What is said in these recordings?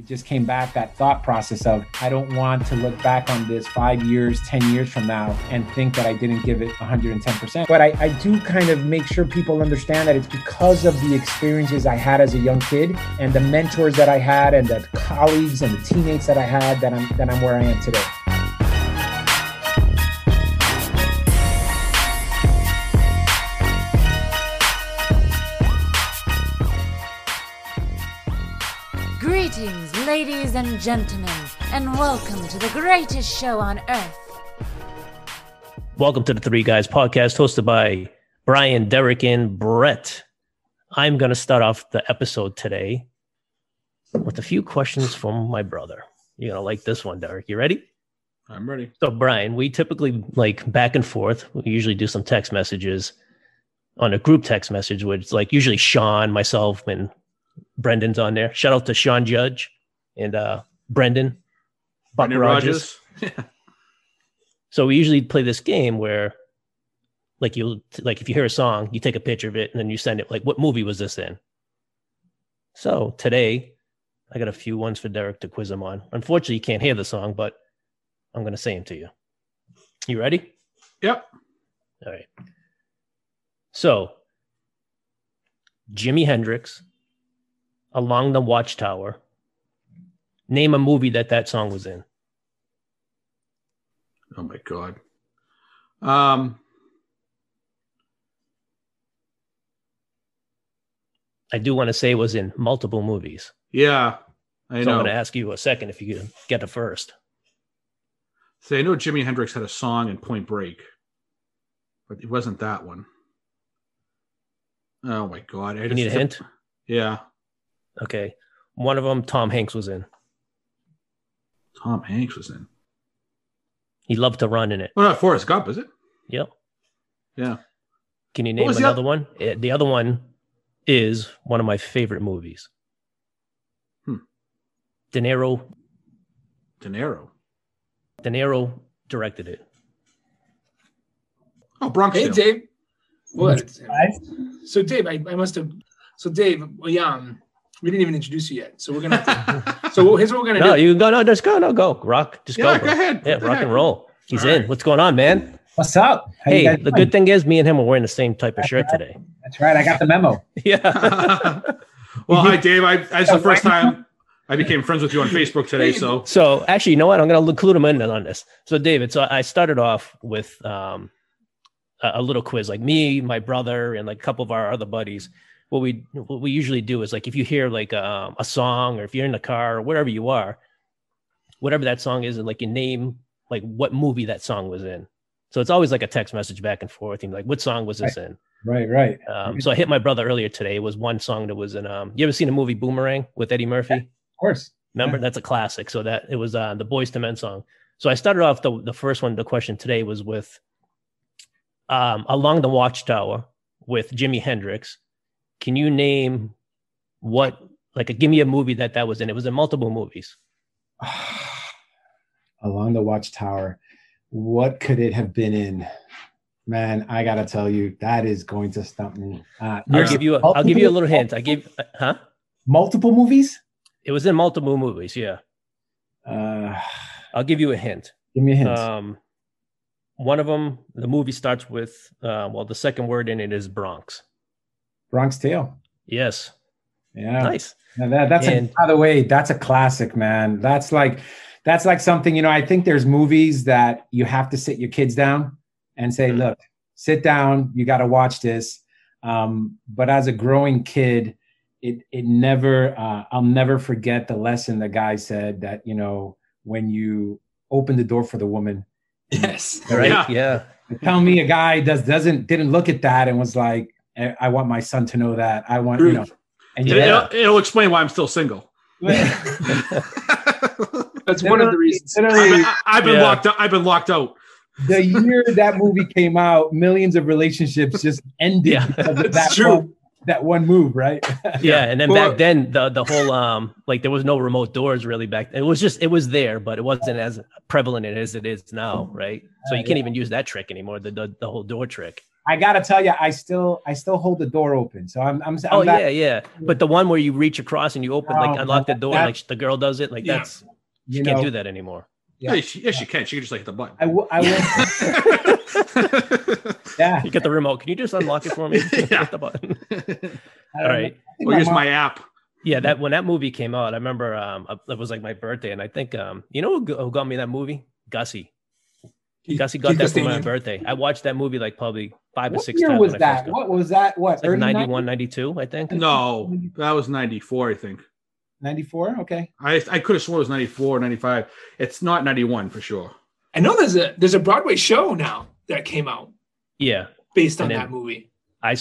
It just came back, that thought process of, I don't want to look back on this 5 years, 10 years from now and think that I didn't give it 110%. But I do kind of make sure people understand that it's because of the experiences I had as a young kid and the mentors that I had and the colleagues and the teammates that I had that I'm where I am today. Greetings, ladies and gentlemen, and welcome to the greatest show on earth. Welcome to the Three Guys Podcast, hosted by Brian, Derek, and Brett. I'm going to start off the episode today with a few questions from my brother. You're going to like this one, Derek. You ready? I'm ready. So, Brian, we typically like back and forth. We usually do some text messages on a group text message, which like usually Sean, myself, and Brendan's on there. Shout out to Sean Judge and Brendan Rogers. Yeah. So we usually play this game where like you like if you hear a song, you take a picture of it and then you send it like, what movie was this in? So today I got a few ones for Derek to quiz him on. Unfortunately, you can't hear the song, but I'm going to say them to you. You ready? Yep. All right. So Jimi Hendrix, Along the Watchtower. Name a movie that song was in. Oh my God. I do want to say it was in multiple movies. Yeah, I know. So I'm going to ask you a second if you can get it first. See, I know Jimi Hendrix had a song in Point Break, but it wasn't that one. Oh my God. You need a hint? Yeah. Okay. One of them Tom Hanks was in. Tom Hanks was in. He loved to run in it. Oh, no, Forrest Gump, is it? Yep. Yeah. Can you name another one? The other one is one of my favorite movies. De Niro. De Niro? De Niro directed it. Oh, Bronx. Hey, Dave. What? So, Dave, I must have... So, Dave, we didn't even introduce you yet, so we're gonna have to, so here's what we're gonna do. No, you can go. No, just go. No, go. Rock. Just go. Go ahead. Yeah, rock and roll. He's in. What's going on, man? What's up? Hey, the good thing is, me and him are wearing the same type of shirt today. That's right. I got the memo. Yeah. Well, hi, Dave. It's the first time I became friends with you on Facebook today. So actually, you know what? I'm gonna include him in on this. So, David. So I started off with a little quiz, like me, my brother, and like a couple of our other buddies. What we usually do is like if you hear like a song or if you're in the car or wherever you are, whatever that song is, and like you name like what movie that song was in. So it's always like a text message back and forth. And like, what song was this in? Right. So I hit my brother earlier today. It was one song that was in. You ever seen the movie Boomerang with Eddie Murphy? Yeah, of course. Remember that's a classic. So that it was the Boys to Men song. So I started off the first one. The question today was with Along the Watchtower with Jimi Hendrix. Can you name give me a movie that was in? It was in multiple movies. Along the Watchtower. What could it have been in? Man, I got to tell you, that is going to stump me. I'll give you a little hint. Multiple movies? It was in multiple movies, yeah. I'll give you a hint. Give me a hint. One of them, the movie starts with, the second word in it is Bronx. Bronx Tale. Yes. Yeah. Nice. Now by the way, that's a classic, man. That's like something, I think there's movies that you have to sit your kids down and say, look, sit down. You got to watch this. But as a growing kid, I'll never forget the lesson the guy said that, when you open the door for the woman. Yes. Right. Yeah. Tell me a guy didn't look at that and was like, I want my son to know that. I want, and it'll explain why I'm still single. That's one of the reasons. I've been locked out. I've been locked out. The year that movie came out, millions of relationships just ended because of that one move, right? Yeah, and then back then the whole there was no remote doors really back then. It was there, but it wasn't as prevalent as it is now, right? So you can't even use that trick anymore, the whole door trick. I gotta tell you, I still hold the door open. So I'm back. Yeah. But the one where you reach across and you open, unlock the door, like the girl does it, that's you can't do that anymore. Yeah. Yes, you can. She can just hit the button. I will. Yeah. You get the remote. Can you just unlock it for me? Hit the button. All right. Or here's my app. Yeah, that when that movie came out, I remember it was like my birthday, and I think you know who got me that movie? Gussie. Gussie got that for my birthday. I watched that movie like probably 5 or 6 times. What year was that? What was that? What? Like 91, 92, I think. No, that was 94, I think. 94? Okay. I could have sworn it was 94, 95. It's not 91 for sure. I know there's a Broadway show now that came out. Yeah. Based on that movie. I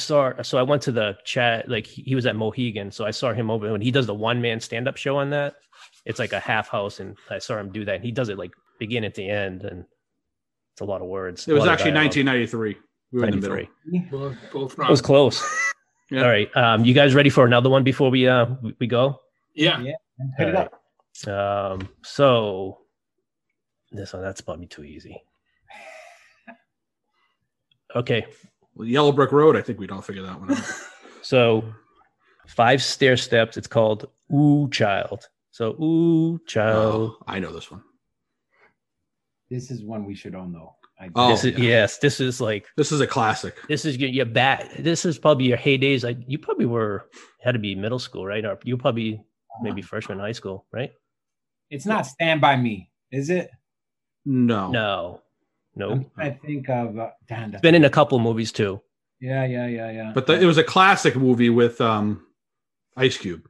went to the chat, like he was at Mohegan. So I saw him over when he does the one-man stand-up show on that. It's like a half house, and I saw him do that. And he does it like beginning to end, and it's a lot of words. It was actually 1993. We were in the middle. Both it was close. Yeah. All right. You guys ready for another one before we go? Yeah. Hit it up. So this one, that's probably too easy. Okay. Yellow Brick Road, I think we'd all figure that one out. So 5 stair steps. It's called Ooh Child. So Ooh Child. Oh, I know this one. This is one we should all know. This is a classic. This is your bat. This is probably your heydays. Like you probably had to be middle school, right? Or you probably maybe freshman high school, right? It's not Stand By Me, is it? No. No, I think of it's been in a couple movies too. Yeah. But it was a classic movie with Ice Cube.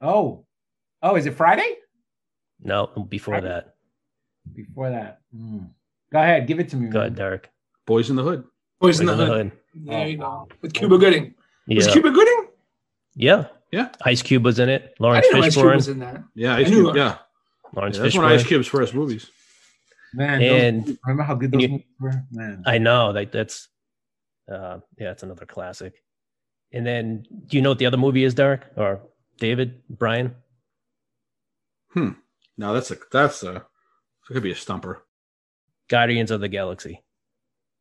Oh, is it Friday? No, before that. Mm. Go ahead, give it to me. Go ahead, Derek. Boys in the Hood. There you go. With Cuba Gooding. Yeah. Was Cuba Gooding? Yeah. Ice Cube was in it. Lawrence Fishburne. Ice Cube was in that. Yeah, Ice Cube. Yeah. Lawrence Fishburne. That's one of Ice Cube's first movies. Man, remember how good those movies were? Man. I know. That's it's another classic. And then, do you know what the other movie is, Derek? Or David? Brian? No, it could be a stumper. Guardians of the Galaxy.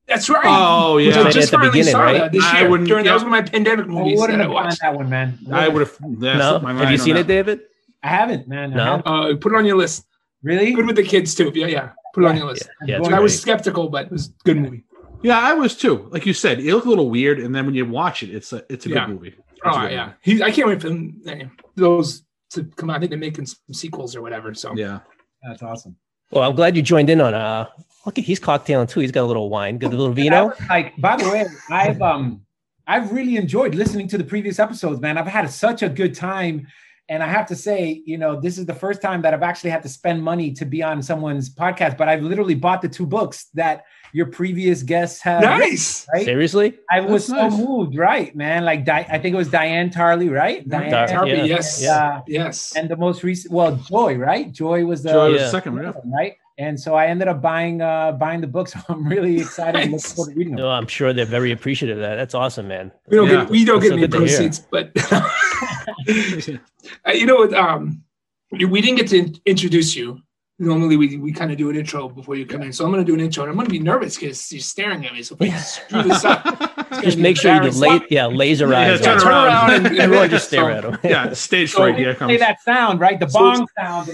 That's right. Oh, yeah. Just at the beginning, right? That was one of my pandemic movies. I wouldn't have watched that one, man. I would have. No? Have you seen it, David? I haven't, man. No? Put it on your list. Really? Good with the kids, too. Yeah. Put it on your list. I was skeptical, but it was a good movie. Yeah, I was, too. Like you said, it looked a little weird, and then when you watch it, it's a good movie. It's a good movie. I can't wait for those to come out. I think they're making some sequels or whatever. So yeah. That's awesome. Well, I'm glad you joined in on look, he's cocktailing, too. He's got a little wine. Got a little vino. By the way, I've really enjoyed listening to the previous episodes, man. I've had such a good time. And I have to say, this is the first time that I've actually had to spend money to be on someone's podcast, but I've literally bought the 2 books that your previous guests have. Nice. Written, right? Seriously? I was so moved. Right, man. Like, I think it was Diane Tarley, right? Diane Tarley. Yeah. Yes. Yes. And the most recent, Joy, right? Joy was the second round, right? And so I ended up buying the book. So I'm really excited. Nice. And look forward to reading them. No, I'm sure they're very appreciative of that. That's awesome, man. We don't get any proceeds, but we didn't get to introduce you. Normally we kind of do an intro before you come in. So I'm going to do an intro, and I'm going to be nervous because you're staring at me. So please screw this up. Just make sure you laser eyes. Turn around and everyone just stare at him. Yeah, stage fright. Here comes. Play that sound, right? The bong sound.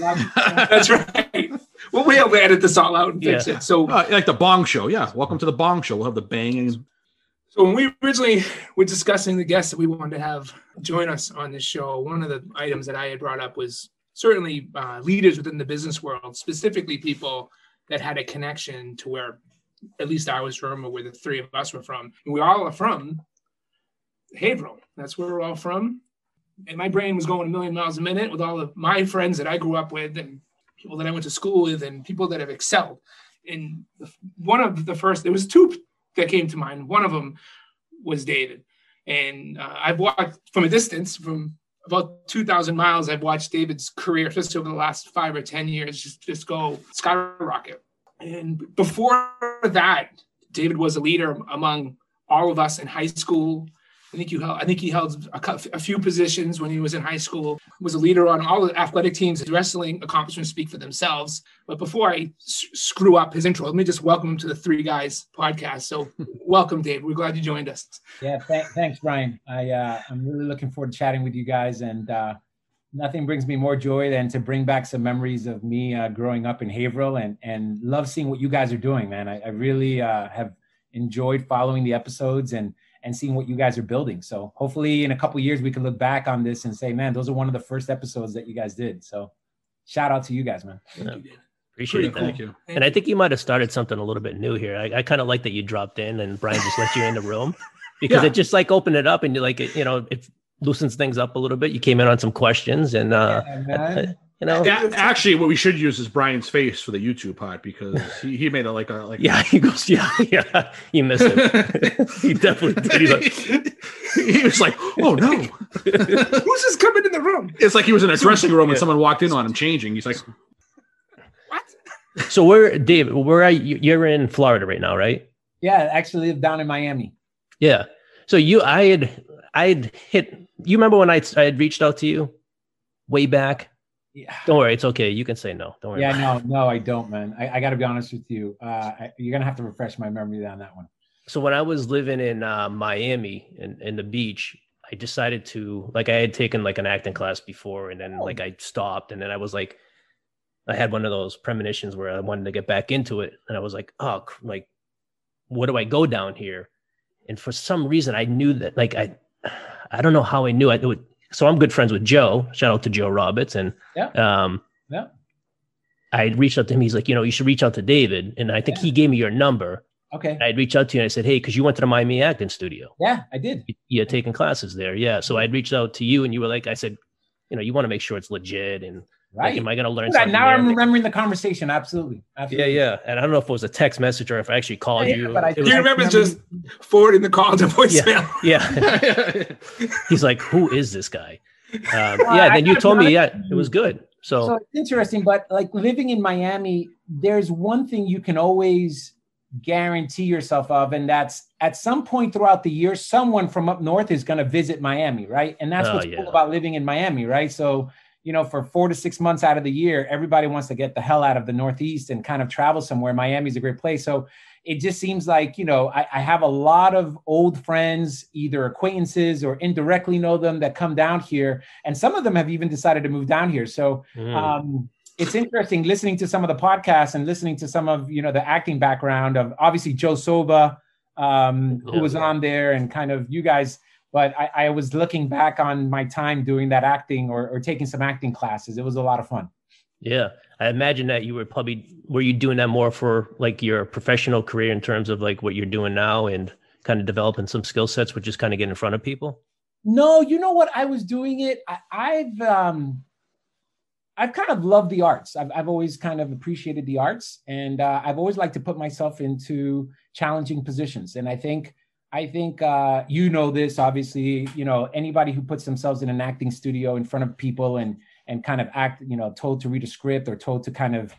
That's right. Well, we have to edit this all out and fix it. So, like the Bong Show, welcome to the Bong Show. We'll have the banging. So, when we originally were discussing the guests that we wanted to have join us on this show, one of the items that I had brought up was certainly leaders within the business world, specifically people that had a connection to where at least I was from, or where the three of us were from. And we all are from Haverhill. That's where we're all from. And my brain was going a million miles a minute with all of my friends that I grew up with and people that I went to school with and people that have excelled. And one of the first, there was 2 that came to mind. One of them was David. And I've watched from a distance, from about 2,000 miles, I've watched David's career just over the last 5 or 10 years just go skyrocket. And before that, David was a leader among all of us in high school. I think he held a few positions when he was in high school, was a leader on all the athletic teams. His wrestling accomplishments speak for themselves. But before I screw up his intro, let me just welcome him to the Three Guys podcast. So welcome, Dave. We're glad you joined us. Yeah, thanks, Brian. I'm really looking forward to chatting with you guys. And nothing brings me more joy than to bring back some memories of me growing up in Haverhill, and love seeing what you guys are doing, man. I really have enjoyed following the episodes and seeing what you guys are building. So hopefully in a couple of years, we can look back on this and say, man, those are one of the first episodes that you guys did. So shout out to you guys, man. Yeah. Appreciate it. Cool. Thank you. And I think you might've started something a little bit new here. I kind of like that you dropped in and Brian just let you in the room, because it just like opened it up and it loosens things up a little bit. You came in on some questions and, actually, what we should use is Brian's face for the YouTube part, because he made it like. Yeah, he goes, yeah, you missed it. He definitely did. He was like, oh no, who's just coming in the room? It's like he was in a dressing room and someone walked in on him changing. He's like, what? So Dave, where are you? You're in Florida right now, right? Yeah, I actually live down in Miami. Yeah. So you remember when I had reached out to you way back? Yeah. Don't worry. It's okay. You can say no. Don't worry. Yeah, no, I don't, man. I got to be honest with you. You're going to have to refresh my memory on that one. So when I was living in Miami in the beach, I decided to, I had taken an acting class before, and then I stopped. And then I was I had one of those premonitions where I wanted to get back into it. And I was what do I go down here? And for some reason I knew that, I don't know how I knew it. So I'm good friends with Joe. Shout out to Joe Roberts. And I reached out to him. He's like, you should reach out to David. And I think he gave me your number. Okay. And I'd reach out to you and I said, hey, because you went to the Miami acting studio. Yeah, I did. You had taken classes there. Yeah. So I'd reached out to you and you were I said, you want to make sure it's legit. And right. Am I going to learn something? Now I'm remembering the conversation. Absolutely. Yeah. And I don't know if it was a text message or if I actually called you. Yeah, but I remember just forwarding the call to voicemail. Yeah. He's like, who is this guy? Then you told me, it was good. So it's interesting, but living in Miami, there's one thing you can always guarantee yourself of, and that's at some point throughout the year, someone from up north is going to visit Miami, right? And that's what's cool about living in Miami, right? So for 4 to 6 months out of the year, everybody wants to get the hell out of the Northeast and kind of travel somewhere. Miami's a great place. So it just seems I have a lot of old friends, either acquaintances or indirectly know them, that come down here. And some of them have even decided to move down here. So it's interesting listening to some of the podcasts and listening to some of, the acting background of obviously Joe Soba, who was on there, and kind of you guys. But I was looking back on my time doing that acting or taking some acting classes. It was a lot of fun. Yeah. I imagine that you were you doing that more for your professional career in terms of what you're doing now and kind of developing some skill sets, which is kind of getting in front of people? No, you know what? I was doing it. I've kind of loved the arts. I've always kind of appreciated the arts, and I've always liked to put myself into challenging positions. And I think this, obviously, anybody who puts themselves in an acting studio in front of people and kind of act, told to read a script or told to kind of,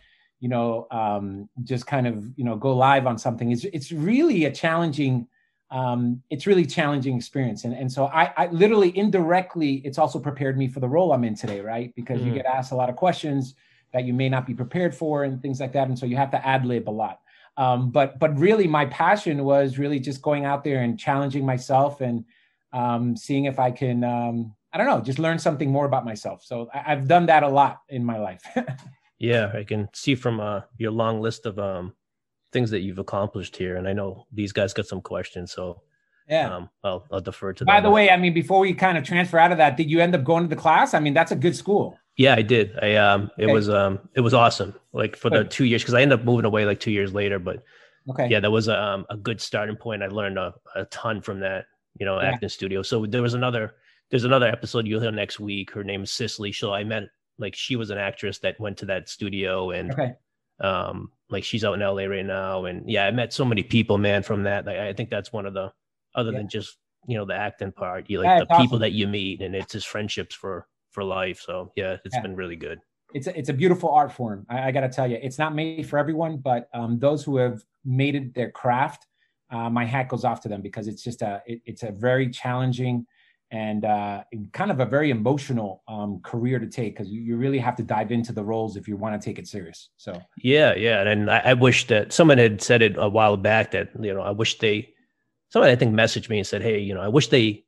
just kind of, go live on something. It's really a challenging, challenging experience. And so I literally indirectly, it's also prepared me for the role I'm in today, right? Because you get asked a lot of questions that you may not be prepared for and things like that. And so you have to ad lib a lot. But really my passion was really just going out there and challenging myself and seeing if I can, just learn something more about myself. So I've done that a lot in my life. Yeah, I can see from your long list of things that you've accomplished here. And I know these guys got some questions. So yeah, I'll defer to them. By the way, before we kind of transfer out of that, did you end up going to the class? That's a good school. Yeah, I did. It was awesome. For the 2 years, because I ended up moving away 2 years later. But that was a good starting point. I learned a ton from that, acting studio. So there's another episode you'll hear next week. Her name is Cicely. So I met she was an actress that went to that studio, and she's out in LA right now. And yeah, I met so many people, man, from that. I think that's one of the other than just the acting part. You the people that you meet, and it's just friendships for life. So yeah, it's been really good. It's a beautiful art form. I got to tell you, it's not made for everyone, but those who have made it their craft, my hat goes off to them, because it's just it's a very challenging and kind of a very emotional career to take, because you really have to dive into the roles if you want to take it serious. So yeah, and I wish that someone had said it a while back, that I wish somebody I think messaged me and said, hey, I wish they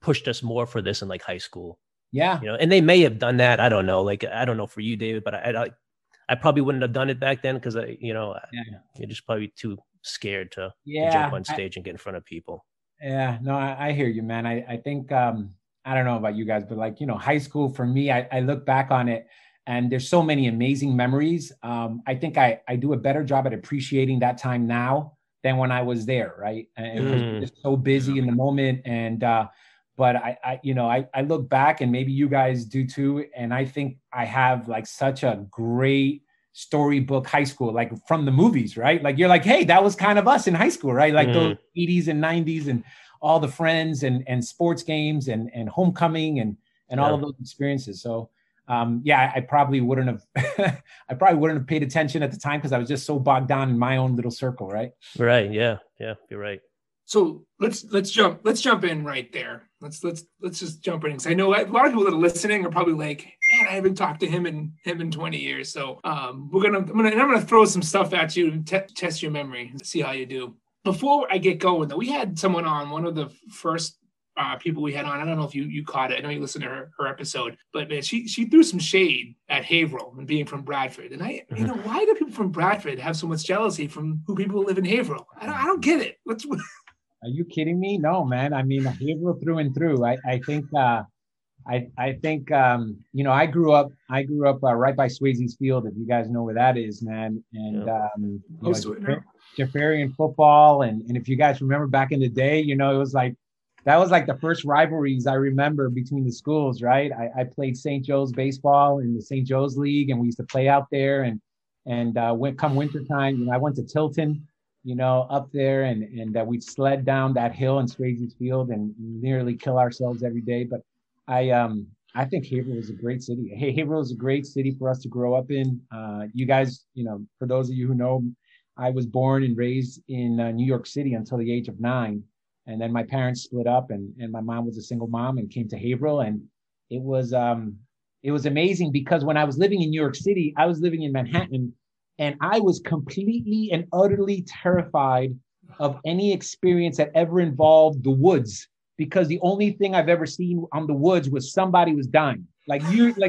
pushed us more for this in like high school. Yeah, and they may have done that. I don't know. Like, I don't know for you, David, but I probably wouldn't have done it back then, because you're just probably too scared to jump on stage and get in front of people. Yeah, no, I hear you, man. I think, I don't know about you guys, but like, high school for me, I look back on it and there's so many amazing memories. I think I do a better job at appreciating that time now than when I was there. Right. And it was just so busy in the moment. And, but I look back, and maybe you guys do too. And I think I have like such a great storybook high school, like from the movies, right? Like you're like, hey, that was kind of us in high school, right? Like those 80s and 90s and all the friends and sports games and homecoming and all of those experiences. So I probably wouldn't have paid attention at the time, because I was just so bogged down in my own little circle, right? Right. Yeah. Yeah. You're right. So let's jump in right there. Let's just jump in, because I know a lot of people that are listening are probably like, man, I haven't talked to him in 20 years. So I'm gonna throw some stuff at you and test your memory and see how you do. Before I get going, though, we had someone on, one of the first people we had on. I don't know if you caught it. I know you listened to her episode, but man, she threw some shade at Haverhill and being from Bradford. And why do people from Bradford have so much jealousy from who people who live in Haverhill? I don't get it. Are you kidding me? No, man. I mean, Haverhill through and through. I think I grew up right by Swayze's Field, if you guys know where that is, man. And Jaffarian football, and if you guys remember back in the day, it was like that was like the first rivalries I remember between the schools, right? I played Saint Joe's baseball in the Saint Joe's League, and we used to play out there. And when come wintertime, I went to Tilton, up there, and that we'd sled down that hill in Swayze's Field and nearly kill ourselves every day. But I think Haverhill is a great city. Hey, Haverhill is a great city for us to grow up in. You guys, for those of you who know, I was born and raised in New York City until the age of 9. And then my parents split up, and my mom was a single mom and came to Haverhill. And it was amazing, because when I was living in New York City, I was living in Manhattan, and I was completely and utterly terrified of any experience that ever involved the woods, because the only thing I've ever seen on the woods was somebody was dying. Like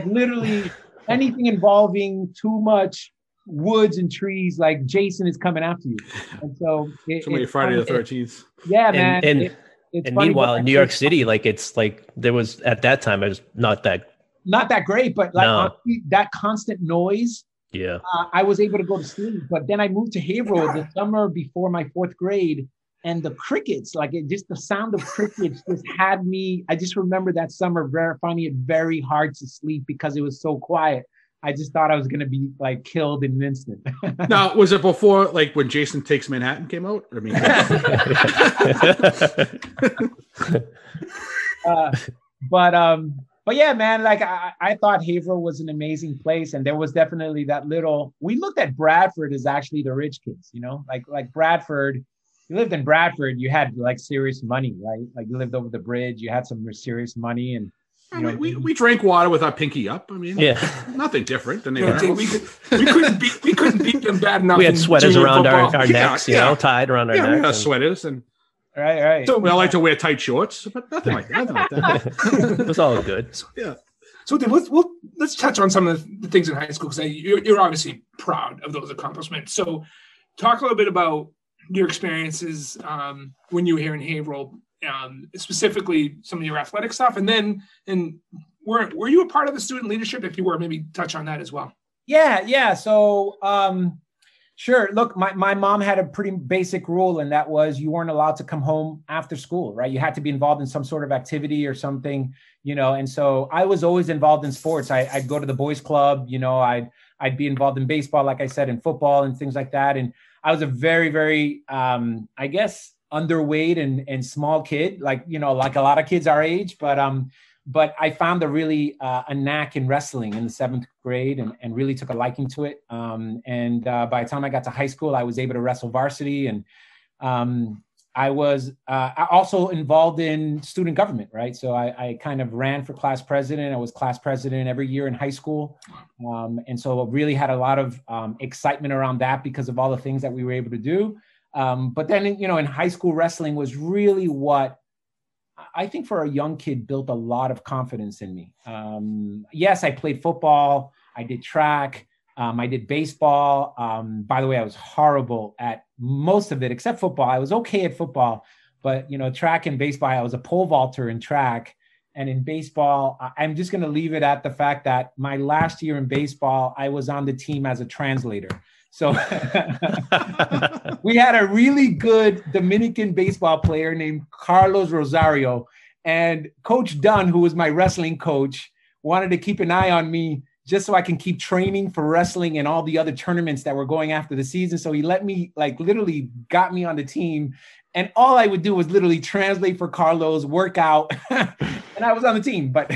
literally anything involving too much woods and trees, like Jason is coming after you. And so it's Friday the 13th. Yeah, man. And meanwhile, in New York City, like it's like there was at that time, it was not that great, but like honestly, that constant noise. Yeah, I was able to go to sleep, but then I moved to Haverhill the summer before my 4th grade, and the crickets, the sound of crickets just had me. I just remember that summer finding it very hard to sleep because it was so quiet. I just thought I was going to be like killed in an instant. Now, was it before like when Jason Takes Manhattan came out? I mean, But yeah, man, like I thought Haverhill was an amazing place. And there was definitely that we looked at Bradford as actually the rich kids, like Bradford, you lived in Bradford, you had like serious money, right? Like you lived over the bridge, you had some serious money, and we drank water with our pinky up. I mean, nothing different than they were. We couldn't beat them bad enough. We had sweaters around our necks, tied around our necks. Yeah, sweaters and... Right. So I like to wear tight shorts, but nothing like that. It was all good. So, yeah. So Dave, let's touch on some of the things in high school, because you're obviously proud of those accomplishments. So talk a little bit about your experiences when you were here in Haverhill, specifically some of your athletic stuff, and then were you a part of the student leadership? If you were, maybe touch on that as well. Yeah. So. Sure. Look, my mom had a pretty basic rule, and that was you weren't allowed to come home after school, right? You had to be involved in some sort of activity or something, and so I was always involved in sports. I'd go to the Boys Club, I'd be involved in baseball, like I said, in football and things like that. And I was a very, very, I guess, underweight and small kid, like a lot of kids our age, but I found a knack in wrestling in the 7th grade and really took a liking to it. And by the time I got to high school, I was able to wrestle varsity and I was also involved in student government, right? So I kind of ran for class president. I was class president every year in high school. And so I really had a lot of excitement around that because of all the things that we were able to do. But then, you know, in high school, wrestling was really what I think for a young kid built a lot of confidence in me. Yes, I played football. I did track. I did baseball. By the way, I was horrible at most of it, except football. I was okay at football, but you know, track and baseball, I was a pole vaulter in track. And in baseball, I'm just going to leave it at the fact that my last year in baseball, I was on the team as a translator. So we had a really good Dominican baseball player named Carlos Rosario, and Coach Dunn, who was my wrestling coach, wanted to keep an eye on me just so I can keep training for wrestling and all the other tournaments that were going after the season. So he let me, like, literally got me on the team. And all I would do was literally translate for Carlos, work out, and I was on the team. But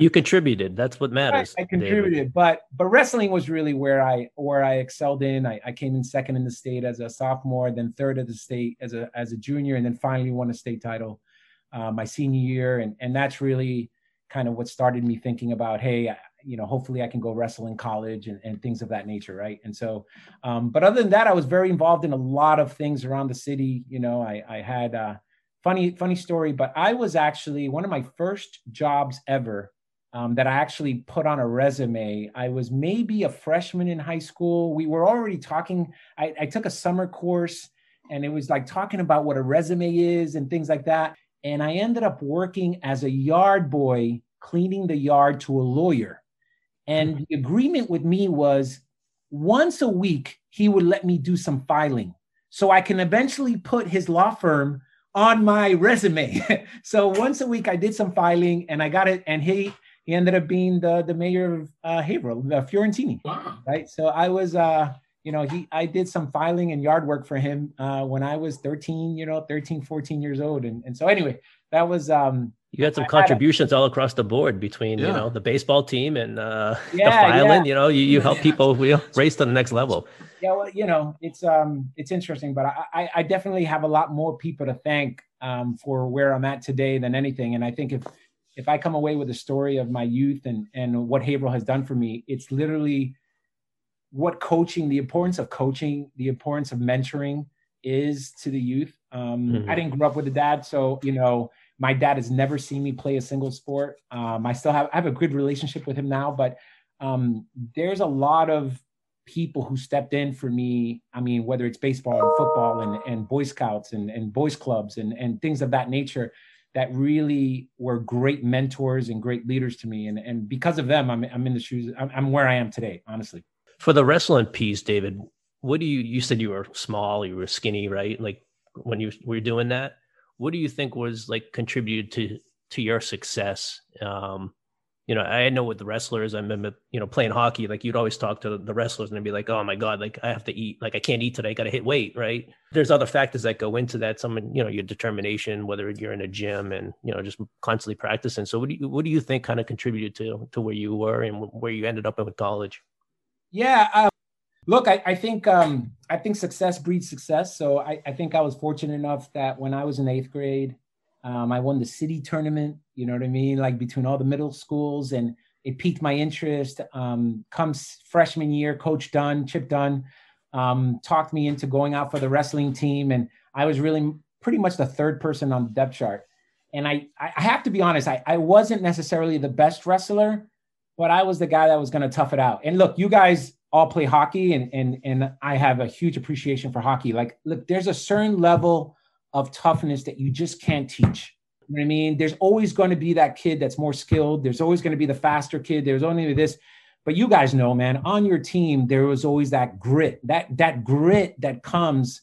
you contributed. That's what matters. I contributed, David. But wrestling was really where I excelled in. I came in second in the state as a sophomore, then third at the state as a junior, and then finally won a state title my senior year. And that's really kind of what started me thinking about, hey, you know, hopefully I can go wrestle in college and things of that nature. Right. And so, but other than that, I was very involved in a lot of things around the city. You know, I had a funny story, but I was actually one of my first jobs ever that I actually put on a resume. I was maybe a freshman in high school. We were already talking. I took a summer course and it was like talking about what a resume is and things like that. And I ended up working as a yard boy, cleaning the yard to a lawyer. And the agreement with me was once a week, he would let me do some filing so I can eventually put his law firm on my resume. So once a week I did some filing and I got it. And he ended up being the mayor of Haverhill, Fiorentini. Wow. Right. So I was, you know, I did some filing and yard work for him when I was 13, 14 years old. And so anyway, that was, you had some contributions all across the board between, you know, the baseball team and the filing. You know, you help people race to the next level. Yeah, well, you know, it's interesting, but I definitely have a lot more people to thank for where I'm at today than anything. And I think if I come away with a story of my youth and what Haverhill has done for me, it's literally what coaching, the importance of coaching, the importance of mentoring is to the youth. I didn't grow up with a dad, so you know. My dad has never seen me play a single sport. I have a good relationship with him now, but there's a lot of people who stepped in for me. I mean, whether it's baseball and football and Boy Scouts and Boys Clubs and things of that nature that really were great mentors and great leaders to me. And because of them, I'm in the shoes. I'm where I am today, honestly. For the wrestling piece, David, what do you said you were small, you were skinny, right? Like when you were doing that? What do you think was like contributed to your success? You know, I know with the wrestlers, I remember, you know, playing hockey, like you'd always talk to the wrestlers and they'd be like, oh my God, like I have to eat, like I can't eat today. I got to hit weight. Right. There's other factors that go into that. Some, you know, your determination, whether you're in a gym and, you know, just constantly practicing. So what do you think kind of contributed to where you were and where you ended up in with college? Yeah. Look, I think success breeds success. So I think I was fortunate enough that when I was in eighth grade, I won the city tournament, you know what I mean? Like between all the middle schools, and it piqued my interest. Comes freshman year, Coach Dunn, Chip Dunn, talked me into going out for the wrestling team. And I was really pretty much the third person on the depth chart. And I have to be honest, I wasn't necessarily the best wrestler, but I was the guy that was going to tough it out. And look, you guys all play hockey and I have a huge appreciation for hockey. Like, look, there's a certain level of toughness that you just can't teach. You know what I mean? There's always going to be that kid that's more skilled. There's always going to be the faster kid. There's only this, but you guys know, man, on your team, there was always that grit, that grit that comes,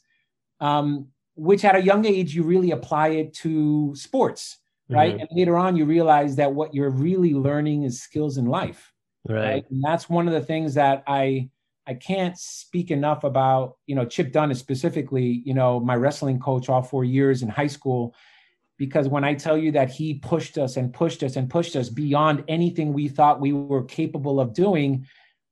which at a young age, you really apply it to sports, right? Mm-hmm. And later on, you realize that what you're really learning is skills in life. Right. And that's one of the things that I can't speak enough about, you know, Chip Dunn is specifically, you know, my wrestling coach all 4 years in high school, because when I tell you that he pushed us and pushed us and pushed us beyond anything we thought we were capable of doing,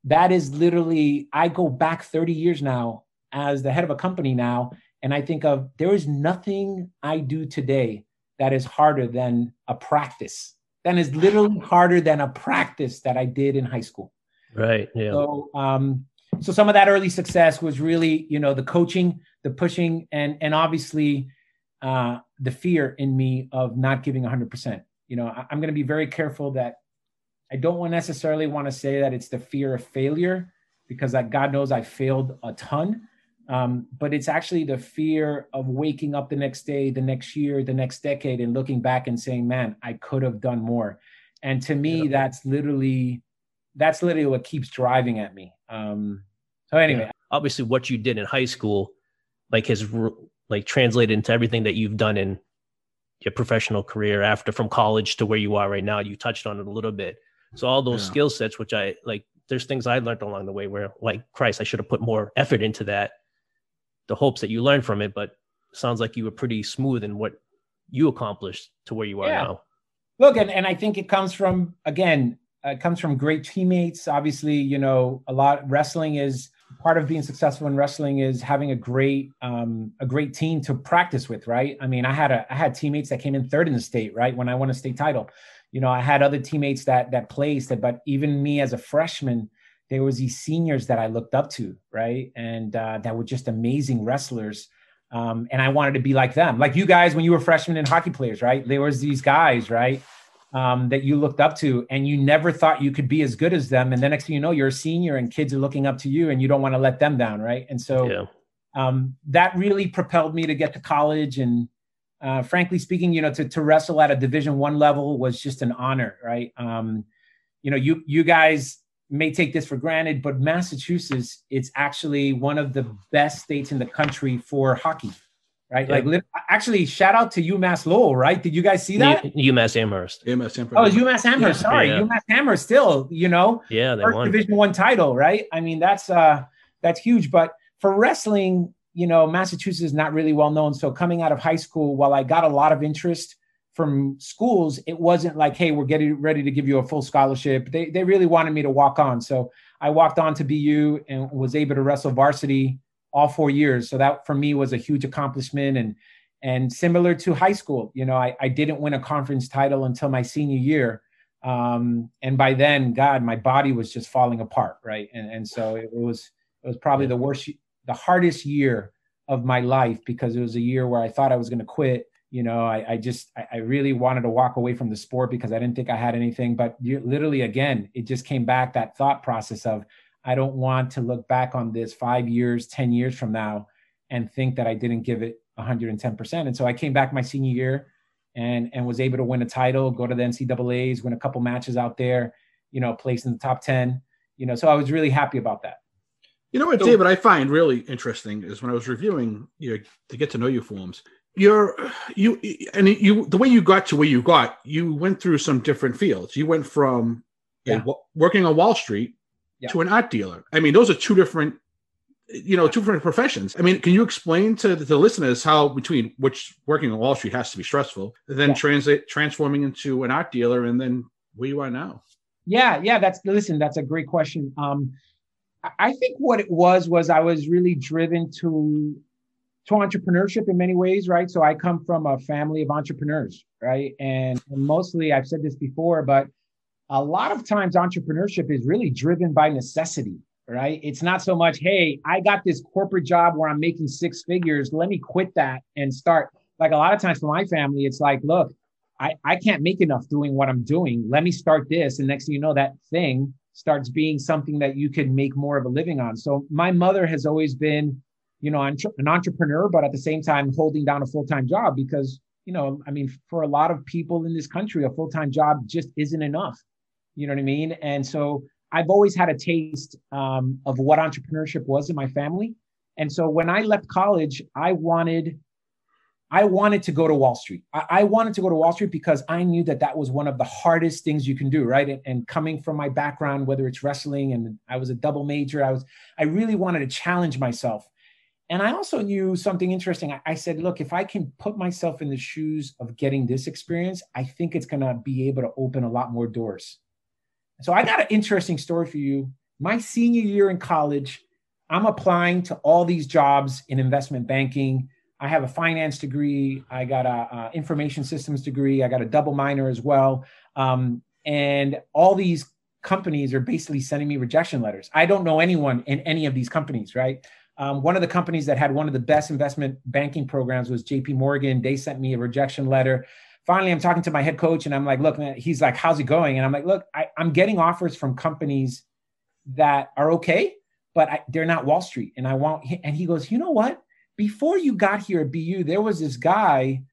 that is literally, I go back 30 years now as the head of a company now, And I think of, there is nothing I do today that is harder than a practice. That is literally harder than a practice that I did in high school. Right. Yeah. So some of that early success was really, you know, the coaching, the pushing, and obviously the fear in me of not giving 100%. You know, I'm going to be very careful that I don't necessarily want to say that it's the fear of failure, because God knows I failed a ton. But it's actually the fear of waking up the next day, the next year, the next decade, and looking back and saying, man, I could have done more. And to me, that's literally what keeps driving at me. So anyway, yeah. Obviously what you did in high school, like has translated into everything that you've done in your professional career after, from college to where you are right now. You touched on it a little bit. So all those skill sets, which I like, there's things I learned along the way where like, Christ, I should have put more effort into that. The hopes that you learned from it, but sounds like you were pretty smooth in what you accomplished to where you are now. Look, and I think it comes from, great teammates. Obviously, you know, a lot, wrestling is part of being successful in wrestling is having a great team to practice with. Right. I mean, I had teammates that came in third in the state, right, when I won a state title. You know, I had other teammates that placed it, but even me as a freshman, there was these seniors that I looked up to, right? And that were just amazing wrestlers. And I wanted to be like them. Like you guys, when you were freshmen and hockey players, right? There was these guys, right? That you looked up to and you never thought you could be as good as them. And the next thing you know, you're a senior and kids are looking up to you and you don't want to let them down, right? And so that really propelled me to get to college. And frankly speaking, you know, to wrestle at a Division I level was just an honor, right? You know, you guys may take this for granted, but Massachusetts, it's actually one of the best states in the country for hockey, right? Yeah. Like, actually, shout out to UMass Lowell, right? Did you guys see that? UMass Amherst. UMass Amherst. Yeah. Sorry, yeah. UMass Amherst still, you know. Yeah, they won. Division I title, right? I mean, that's huge. But for wrestling, you know, Massachusetts is not really well known. So coming out of high school, while I got a lot of interest from schools, it wasn't like, hey, we're getting ready to give you a full scholarship. They really wanted me to walk on. So I walked on to BU and was able to wrestle varsity all 4 years. So that for me was a huge accomplishment. And similar to high school, you know, I didn't win a conference title until my senior year. And by then, God, my body was just falling apart, right? And so it was probably the hardest year of my life, because it was a year where I thought I was going to quit. You know, I really wanted to walk away from the sport because I didn't think I had anything, but literally again, it just came back, that thought process of, I don't want to look back on this 5 years, 10 years from now and think that I didn't give it 110%. And so I came back my senior year and was able to win a title, go to the NCAAs, win a couple matches out there, you know, placed in the top 10, you know, so I was really happy about that. You know what, David, I find really interesting is when I was reviewing your to get to know you forms, the way you got to where you got, you went through some different fields. You went from working on Wall Street to an art dealer. I mean, those are two different professions. I mean, can you explain to the listeners how between which working on Wall Street has to be stressful, and then transforming into an art dealer, and then where you are now? Yeah. That's a great question. I think what it was I was really driven to entrepreneurship in many ways, right? So I come from a family of entrepreneurs, right? And mostly, I've said this before, but a lot of times entrepreneurship is really driven by necessity, right? It's not so much, hey, I got this corporate job where I'm making six figures, let me quit that and start. Like a lot of times for my family, it's like, look, I can't make enough doing what I'm doing. Let me start this. And next thing you know, that thing starts being something that you can make more of a living on. So my mother has always been, you know, an entrepreneur, but at the same time, holding down a full-time job because, you know, I mean, for a lot of people in this country, a full-time job just isn't enough. You know what I mean? And so I've always had a taste of what entrepreneurship was in my family. And so when I left college, I wanted to go to Wall Street. I wanted to go to Wall Street because I knew that was one of the hardest things you can do, right? And coming from my background, whether it's wrestling, and I was a double major, I really wanted to challenge myself. And I also knew something interesting. I said, look, if I can put myself in the shoes of getting this experience, I think it's going to be able to open a lot more doors. So I got an interesting story for you. My senior year in college, I'm applying to all these jobs in investment banking. I have a finance degree. I got a information systems degree. I got a double minor as well. And all these companies are basically sending me rejection letters. I don't know anyone in any of these companies, right? One of the companies that had one of the best investment banking programs was JP Morgan. They sent me a rejection letter. Finally, I'm talking to my head coach and I'm like, look, man, he's like, how's it going? And I'm like, look, I'm getting offers from companies that are okay, but they're not Wall Street. And I want, and he goes, you know what? Before you got here at BU, there was this guy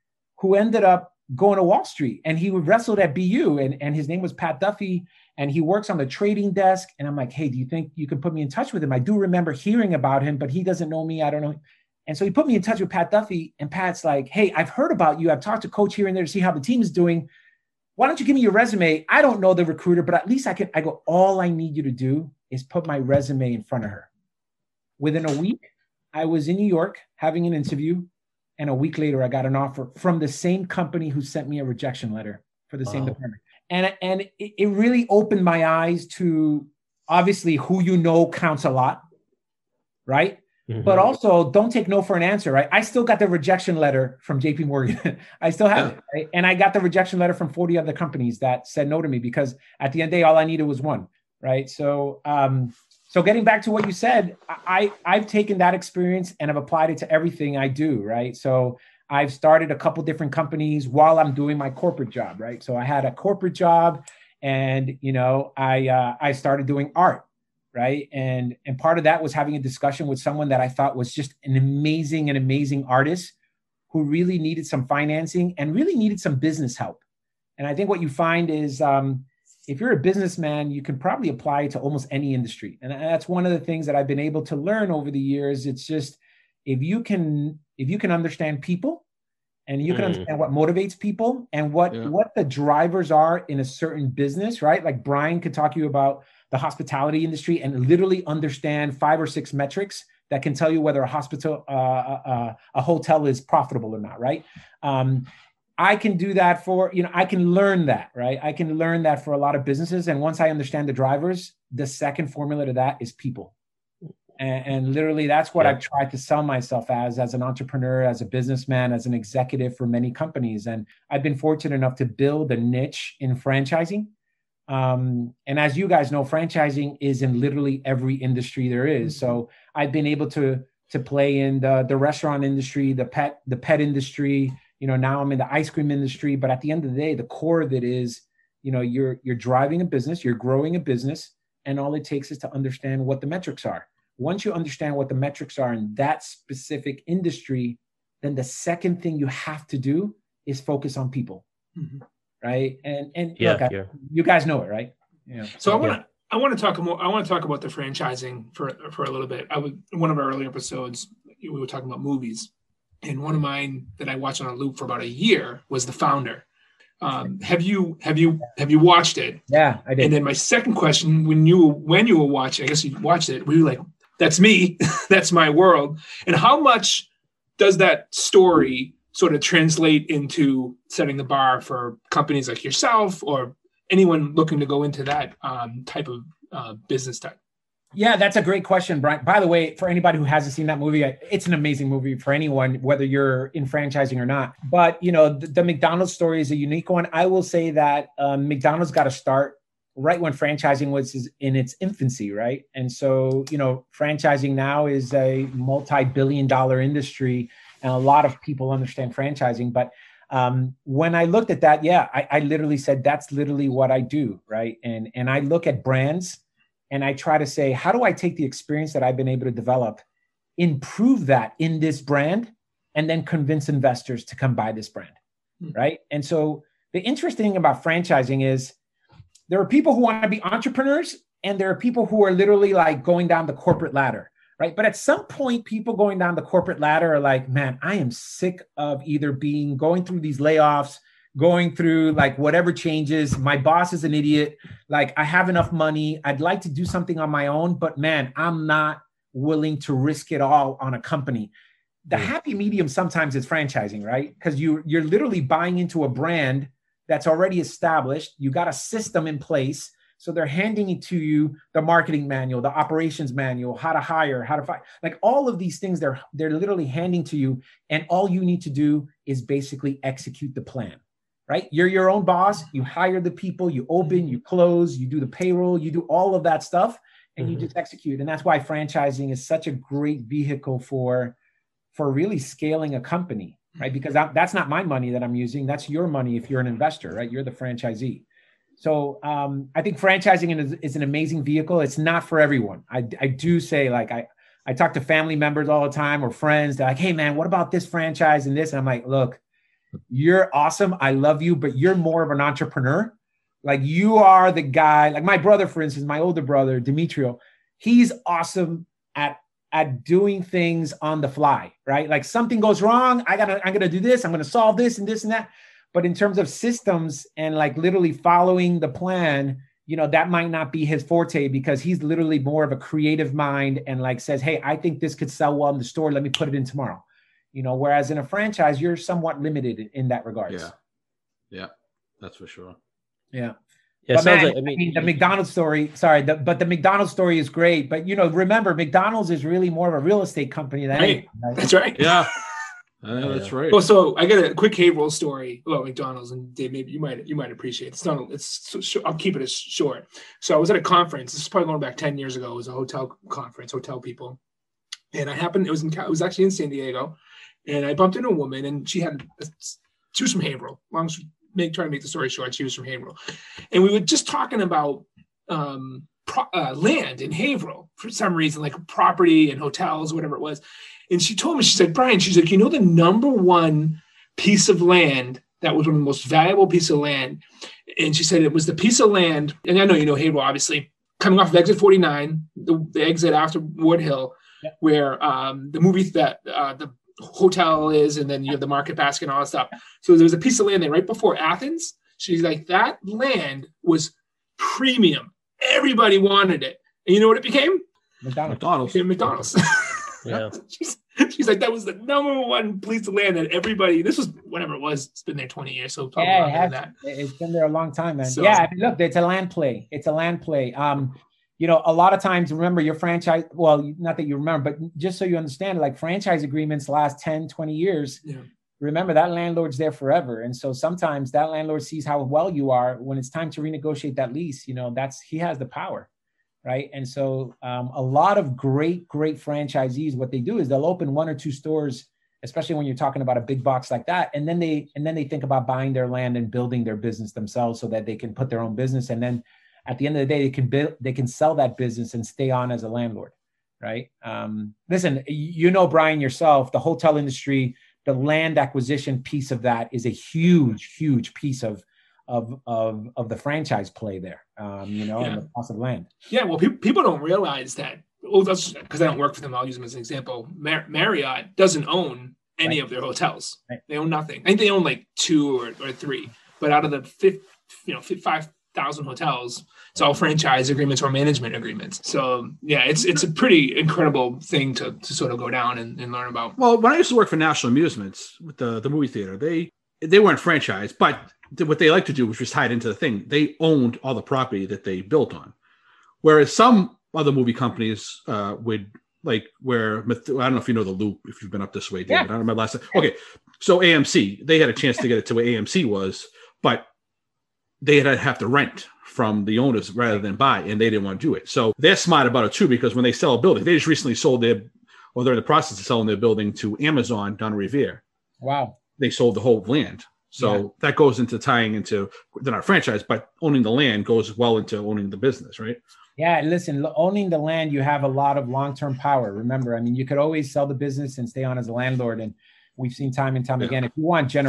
who ended up going to Wall Street and he wrestled at BU and his name was Pat Duffy and he works on the trading desk. And I'm like, hey, do you think you can put me in touch with him? I do remember hearing about him, but he doesn't know me. I don't know him. And so he put me in touch with Pat Duffy and Pat's like, hey, I've heard about you. I've talked to coach here and there to see how the team is doing. Why don't you give me your resume? I don't know the recruiter, but at least I go, all I need you to do is put my resume in front of her. Within a week, I was in New York having an interview. And a week later, I got an offer from the same company who sent me a rejection letter for the same department. And it really opened my eyes to, obviously, who you know counts a lot, right? Mm-hmm. But also don't take no for an answer, right? I still got the rejection letter from JP Morgan. I still have it, right? And I got the rejection letter from 40 other companies that said no to me because at the end of the day, all I needed was one, right? So getting back to what you said, I've taken that experience and I've applied it to everything I do, right? So I've started a couple different companies while I'm doing my corporate job, right? So I had a corporate job and, you know, I started doing art, right? And part of that was having a discussion with someone that I thought was just an amazing artist who really needed some financing and really needed some business help. And I think what you find is if you're a businessman, you can probably apply to almost any industry. And that's one of the things that I've been able to learn over the years. It's just, if you can understand people and you can understand what motivates people and what the drivers are in a certain business, right? Like Brian could talk to you about the hospitality industry and literally understand 5 or 6 metrics that can tell you whether a hotel is profitable or not, right? I can do that I can learn that for a lot of businesses. And once I understand the drivers, the second formula to that is people. And literally that's what I've tried to sell myself as an entrepreneur, as a businessman, as an executive for many companies. And I've been fortunate enough to build a niche in franchising. And as you guys know, franchising is in literally every industry there is. So I've been able to play in the restaurant industry, the pet industry, you know, now I'm in the ice cream industry, but at the end of the day, the core of it is, you know, you're driving a business, you're growing a business, and all it takes is to understand what the metrics are. Once you understand what the metrics are in that specific industry, then the second thing you have to do is focus on people. Mm-hmm. Right. And you guys know it, right? Yeah. So I want to talk about the franchising for a little bit. One of our earlier episodes, we were talking about movies, and one of mine that I watched on a loop for about a year was The Founder. Have you watched it? Yeah, I did. And then my second question, when you were watching, I guess you watched it, were you like, that's me, that's my world? And how much does that story sort of translate into setting the bar for companies like yourself or anyone looking to go into that type of business type? Yeah, that's a great question, Brian. By the way, for anybody who hasn't seen that movie, it's an amazing movie for anyone, whether you're in franchising or not. But, you know, the McDonald's story is a unique one. I will say that McDonald's got to start right when franchising was in its infancy, right? And so, you know, franchising now is a multi-billion-dollar industry, and a lot of people understand franchising. But when I looked at that, yeah, I literally said, that's literally what I do, right? And I look at brands, and I try to say, how do I take the experience that I've been able to develop, improve that in this brand, and then convince investors to come buy this brand, right? And so the interesting thing about franchising is there are people who want to be entrepreneurs, and there are people who are literally like going down the corporate ladder, right? But at some point, people going down the corporate ladder are like, man, I am sick of either going through these layoffs, going through like whatever changes, my boss is an idiot, like I have enough money, I'd like to do something on my own, but man, I'm not willing to risk it all on a company. The happy medium sometimes is franchising, right? Because you're literally buying into a brand that's already established, you got a system in place, So they're handing it to you, the marketing manual, the operations manual, how to hire, how to find, like all of these things they're literally handing to you. And all you need to do is basically execute the plan, right? You're your own boss. You hire the people, you open, you close, you do the payroll, you do all of that stuff and you just execute. And that's why franchising is such a great vehicle for really scaling a company, right? Because that's not my money that I'm using. That's your money. If you're an investor, right? You're the franchisee. So I think franchising is an amazing vehicle. It's not for everyone. I do say, like, I talk to family members all the time or friends. They're like, hey man, what about this franchise and this? And I'm like, look, you're awesome. I love you, but you're more of an entrepreneur. Like you are the guy, like my brother, for instance, my older brother, Demetrio, he's awesome at doing things on the fly, right? Like something goes wrong. I'm going to do this. I'm going to solve this and this and that. But in terms of systems and like literally following the plan, you know, that might not be his forte because he's literally more of a creative mind and like says, hey, I think this could sell well in the store. Let me put it in tomorrow. You know, whereas in a franchise, you're somewhat limited in that regard. Yeah. Yeah, that's for sure. Yeah. Yeah, man, like, I mean, the McDonald's story, but the McDonald's story is great. But, you know, remember, McDonald's is really more of a real estate company than anything, right? That's right. Yeah. That's right. Well, so I got a quick Haverhill story about McDonald's, and Dave, maybe you might appreciate it. I'll keep it as short. So I was at a conference. This is probably going back 10 years ago. It was a hotel conference, hotel people, and it was actually in San Diego, and I bumped into a woman, and she was from Haverhill. Trying to make the story short, she was from Haverhill, and we were just talking about land in Haverhill for some reason, like property and hotels, whatever it was. And she told me, she said, Brian, she's like, you know, the number one piece of land that was one of the most valuable piece of land. And she said it was the piece of land. And I know, you know, Haverhill, obviously, coming off of exit 49, the exit after Wood Hill, yeah, where the movie that the hotel is, and then you have the market basket and all that stuff. So there was a piece of land there right before Athens. She's like, that land was premium. Everybody wanted it. And you know what it became? McDonald's. It became McDonald's. Yeah. She's like, that was the number one piece of land that everybody, this was whatever it was, it's been there 20 years. So probably it's been there a long time, man. So, yeah. I mean, look, it's a land play. It's a land play. You know, a lot of times, remember your franchise, well, not that you remember, but just so you understand, like franchise agreements last 10, 20 years. Yeah. Remember that landlord's there forever. And so sometimes that landlord sees how well you are when it's time to renegotiate that lease, you know, he has the power. Right. And so a lot of great franchisees, what they do is they'll open one or two stores, especially when you're talking about a big box like that. And then they think about buying their land and building their business themselves so that they can put their own business. And then at the end of the day, they can sell that business and stay on as a landlord. Right. Listen, you know, Brian, yourself, the hotel industry, the land acquisition piece of that is a huge piece of the franchise play there, you know, yeah, and the cost of land. Yeah, well, people don't realize that. Well, that's because I don't work for them. I'll use them as an example. Marriott doesn't own any of their hotels. Right. They own nothing. I think they own like two or three. But out of the 5,000 hotels, it's all franchise agreements or management agreements. So yeah, it's a pretty incredible thing to sort of go down and learn about. Well, when I used to work for National Amusements with the movie theater, they weren't franchised, but what they like to do was just tie it into the thing. They owned all the property that they built on. Whereas some other movie companies would, like, where, I don't know if you know The Loop, if you've been up this way, David. Yeah. I don't remember last time. Okay. So AMC, they had a chance to get it to where AMC was, but they had to have to rent from the owners rather than buy, and they didn't want to do it. So they're smart about it too, because when they sell a building, they just recently sold they're in the process of selling their building to Amazon down Revere. Wow. They sold the whole land. So that goes into tying into, they're not franchise, but owning the land goes well into owning the business, right? Yeah, listen, owning the land, you have a lot of long-term power. Remember, I mean, you could always sell the business and stay on as a landlord. And we've seen time and time again, if you want to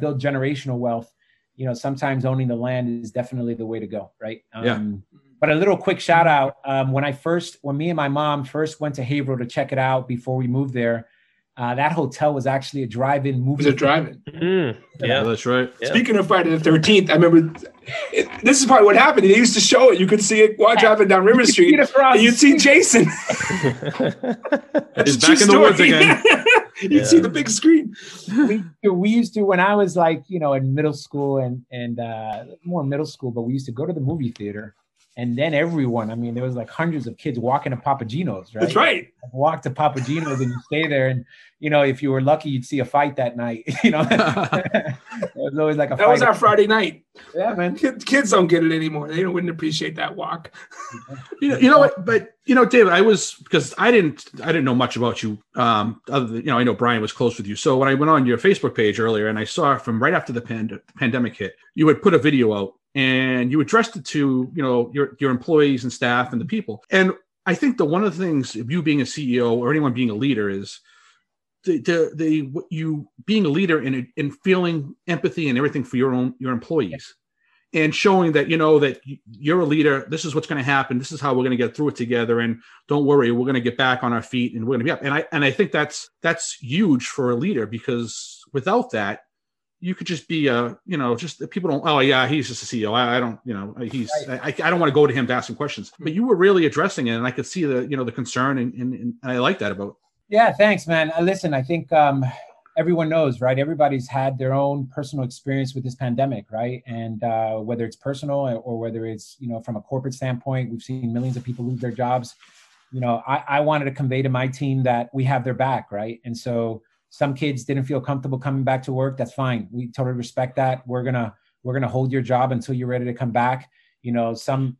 build generational wealth, you know, sometimes owning the land is definitely the way to go, right? But a little quick shout out, when me and my mom first went to Haverhill to check it out before we moved there, that hotel was actually a drive-in movie. It was a drive-in. Mm-hmm. Yeah, that's right. Yeah. Speaking of Friday the 13th, I remember this is probably what happened. They used to show it. You could see it while driving down River Street. You'd see Jason. It's back in the woods again. You'd see the big screen. We used to, when I was like, you know, in middle school and more middle school, but we used to go to the movie theater. And then everyone, I mean, there was like hundreds of kids walking to Papa Gino's, right? That's right. I'd walk to Papa Gino's and you stay there. And, you know, if you were lucky, you'd see a fight that night. You know, there was always like a fight. That was our Friday night. Yeah, man. Kids don't get it anymore. They wouldn't appreciate that walk. You know what? But, you know, David, because I didn't know much about you. Other than, you know, I know Brian was close with you. So when I went on your Facebook page earlier and I saw from right after the pandemic hit, you had put a video out. And you addressed it to, you know, your employees and staff and the people. And I think that one of the things of you being a CEO or anyone being a leader is you being a leader in feeling empathy and everything for your employees, and showing that, you know, that you're a leader. This is what's going to happen. This is how we're going to get through it together. And don't worry, we're going to get back on our feet and we're going to be up. And I think that's huge for a leader, because without that, you could just be you know, just people don't. Oh yeah, he's just a CEO. I don't, you know, he's. I don't want to go to him to ask him questions. But you were really addressing it, and I could see the concern, and I like that about it. Yeah, thanks, man. Listen, I think everyone knows, right? Everybody's had their own personal experience with this pandemic, right? And whether it's personal or whether it's, you know, from a corporate standpoint, we've seen millions of people lose their jobs. You know, I wanted to convey to my team that we have their back, right? And so. Some kids didn't feel comfortable coming back to work. That's fine. We totally respect that. We're gonna hold your job until you're ready to come back. You know, some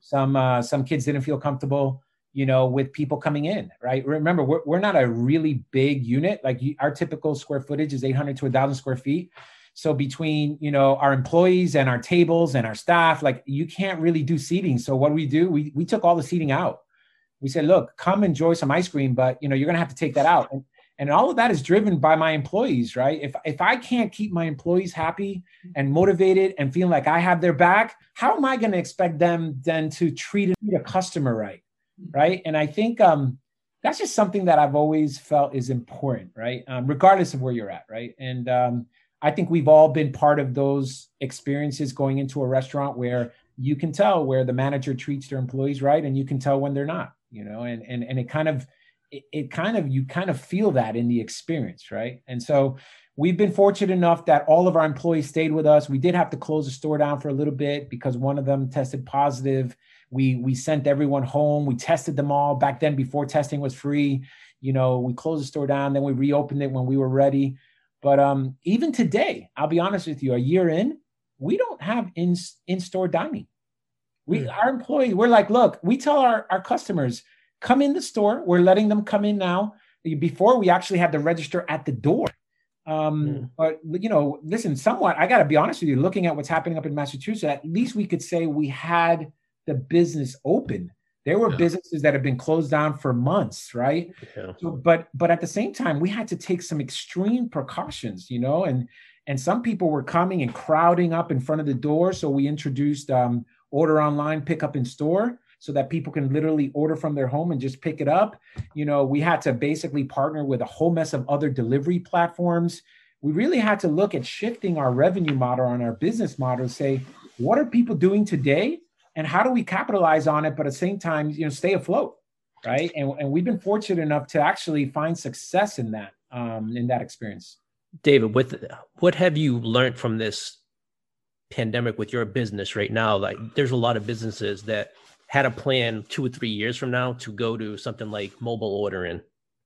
kids didn't feel comfortable, you know, with people coming in, right? Remember, we're not a really big unit. Like our typical square footage is 800 to 1,000 square feet. So between, you know, our employees and our tables and our staff, like you can't really do seating. So what do? We took all the seating out. We said, look, come enjoy some ice cream, but you know, you're gonna have to take that out. And all of that is driven by my employees, right? If I can't keep my employees happy and motivated and feeling like I have their back, how am I going to expect them then to treat a customer right? Right? And I think that's just something that I've always felt is important, right? Regardless of where you're at, right? And I think we've all been part of those experiences going into a restaurant where you can tell where the manager treats their employees right, and you can tell when they're not, you know, and it kind of... you kind of feel that in the experience, right? And so we've been fortunate enough that all of our employees stayed with us. We did have to close the store down for a little bit because one of them tested positive. We sent everyone home. We tested them all back then before testing was free. You know, we closed the store down, then we reopened it when we were ready. But even today, I'll be honest with you, a year in, we don't have in-store dining. Our employees, we're like, look, we tell our customers, come in the store. We're letting them come in now. Before, we actually had to register at the door. But, you know, listen, somewhat, I got to be honest with you, looking at what's happening up in Massachusetts, at least we could say we had the business open. There were businesses that have been closed down for months, right? Yeah. So, but at the same time, we had to take some extreme precautions, you know, and some people were coming and crowding up in front of the door. So we introduced order online, pick up in store, so that people can literally order from their home and just pick it up. You know, we had to basically partner with a whole mess of other delivery platforms. We really had to look at shifting our revenue model and our business model, say, what are people doing today and how do we capitalize on it? But at the same time, you know, stay afloat, right? And we've been fortunate enough to actually find success in that experience. David, what have you learned from this pandemic with your business right now? Like there's a lot of businesses that had a plan 2 or 3 years from now to go to something like mobile ordering,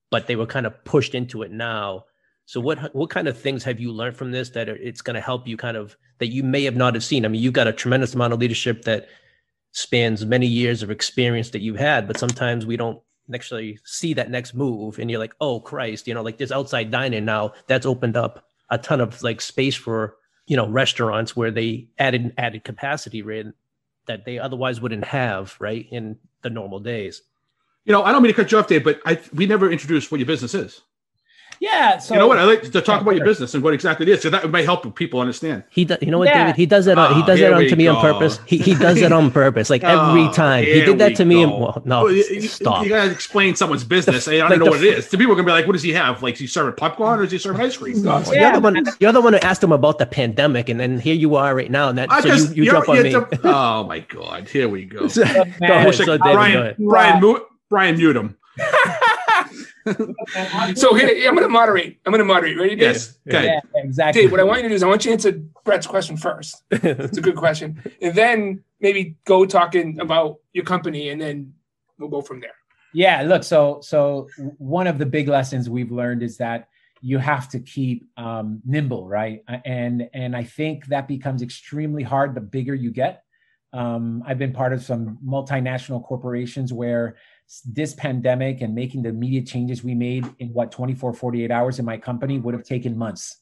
but they were kind of pushed into it now. So what kind of things have you learned from this that it's going to help you kind of, that you may have not have seen? I mean, you've got a tremendous amount of leadership that spans many years of experience that you've had, but sometimes we don't actually see that next move. And you're like, oh Christ, you know, like this outside dining now that's opened up a ton of like space for, you know, restaurants where they added capacity, right? That they otherwise wouldn't have, right, in the normal days. You know, I don't mean to cut you off, Dave, but we never introduced what your business is. Yeah. So you know what? I like to talk about your business and what exactly it is, so that might help people understand. You know what, David? He does that. He does that to me on purpose. He does that on purpose. Like every time he did that to me. And, well, no, stop. You gotta explain someone's business. I don't know what it is. To people are gonna be like, "What does he have? Like, is he serving popcorn or is he serving ice cream?" No, yeah. You're the one who asked him about the pandemic, and then here you are right now, and that you jump on me. Oh my God! Here we go. Brian, mute him. So here, I'm going to moderate. Ready? Yes. Okay. Yeah, exactly. Dave, what I want you to do is I want you to answer Brett's question first. It's a good question. And then maybe go talking about your company, and then we'll go from there. Yeah. Look, so one of the big lessons we've learned is that you have to keep nimble, right? And I think that becomes extremely hard the bigger you get. I've been part of some multinational corporations where this pandemic and making the immediate changes we made in 24-48 hours in my company would have taken months.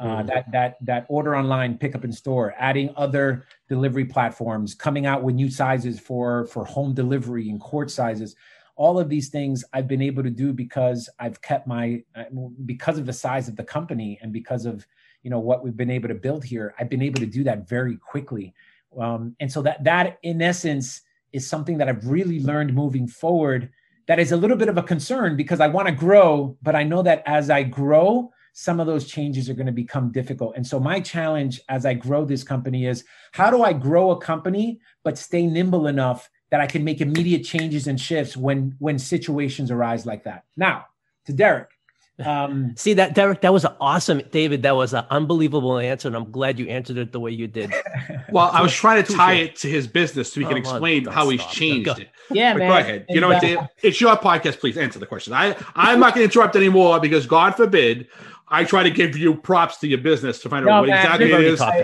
That order online, pick up in store, adding other delivery platforms, coming out with new sizes for home delivery and quart sizes. All of these things I've been able to do because I've kept because of the size of the company and because of, what we've been able to build here, I've been able to do that very quickly. And so that in essence is something that I've really learned moving forward. That is a little bit of a concern because I want to grow, but I know that as I grow, some of those changes are going to become difficult. And so my challenge as I grow this company is, how do I grow a company, but stay nimble enough that I can make immediate changes and shifts when situations arise like that. Now to Derek. See that, Derek, that was David, that was an unbelievable answer. And I'm glad you answered it the way you did. Well, I was trying to tie it to his business so he can explain how he's changed it. Yeah, man. Go ahead. You know what, Dave? It's your podcast. Please answer the question. I'm not going to interrupt anymore because God forbid I try to give you props to your business to find out what exactly it is. I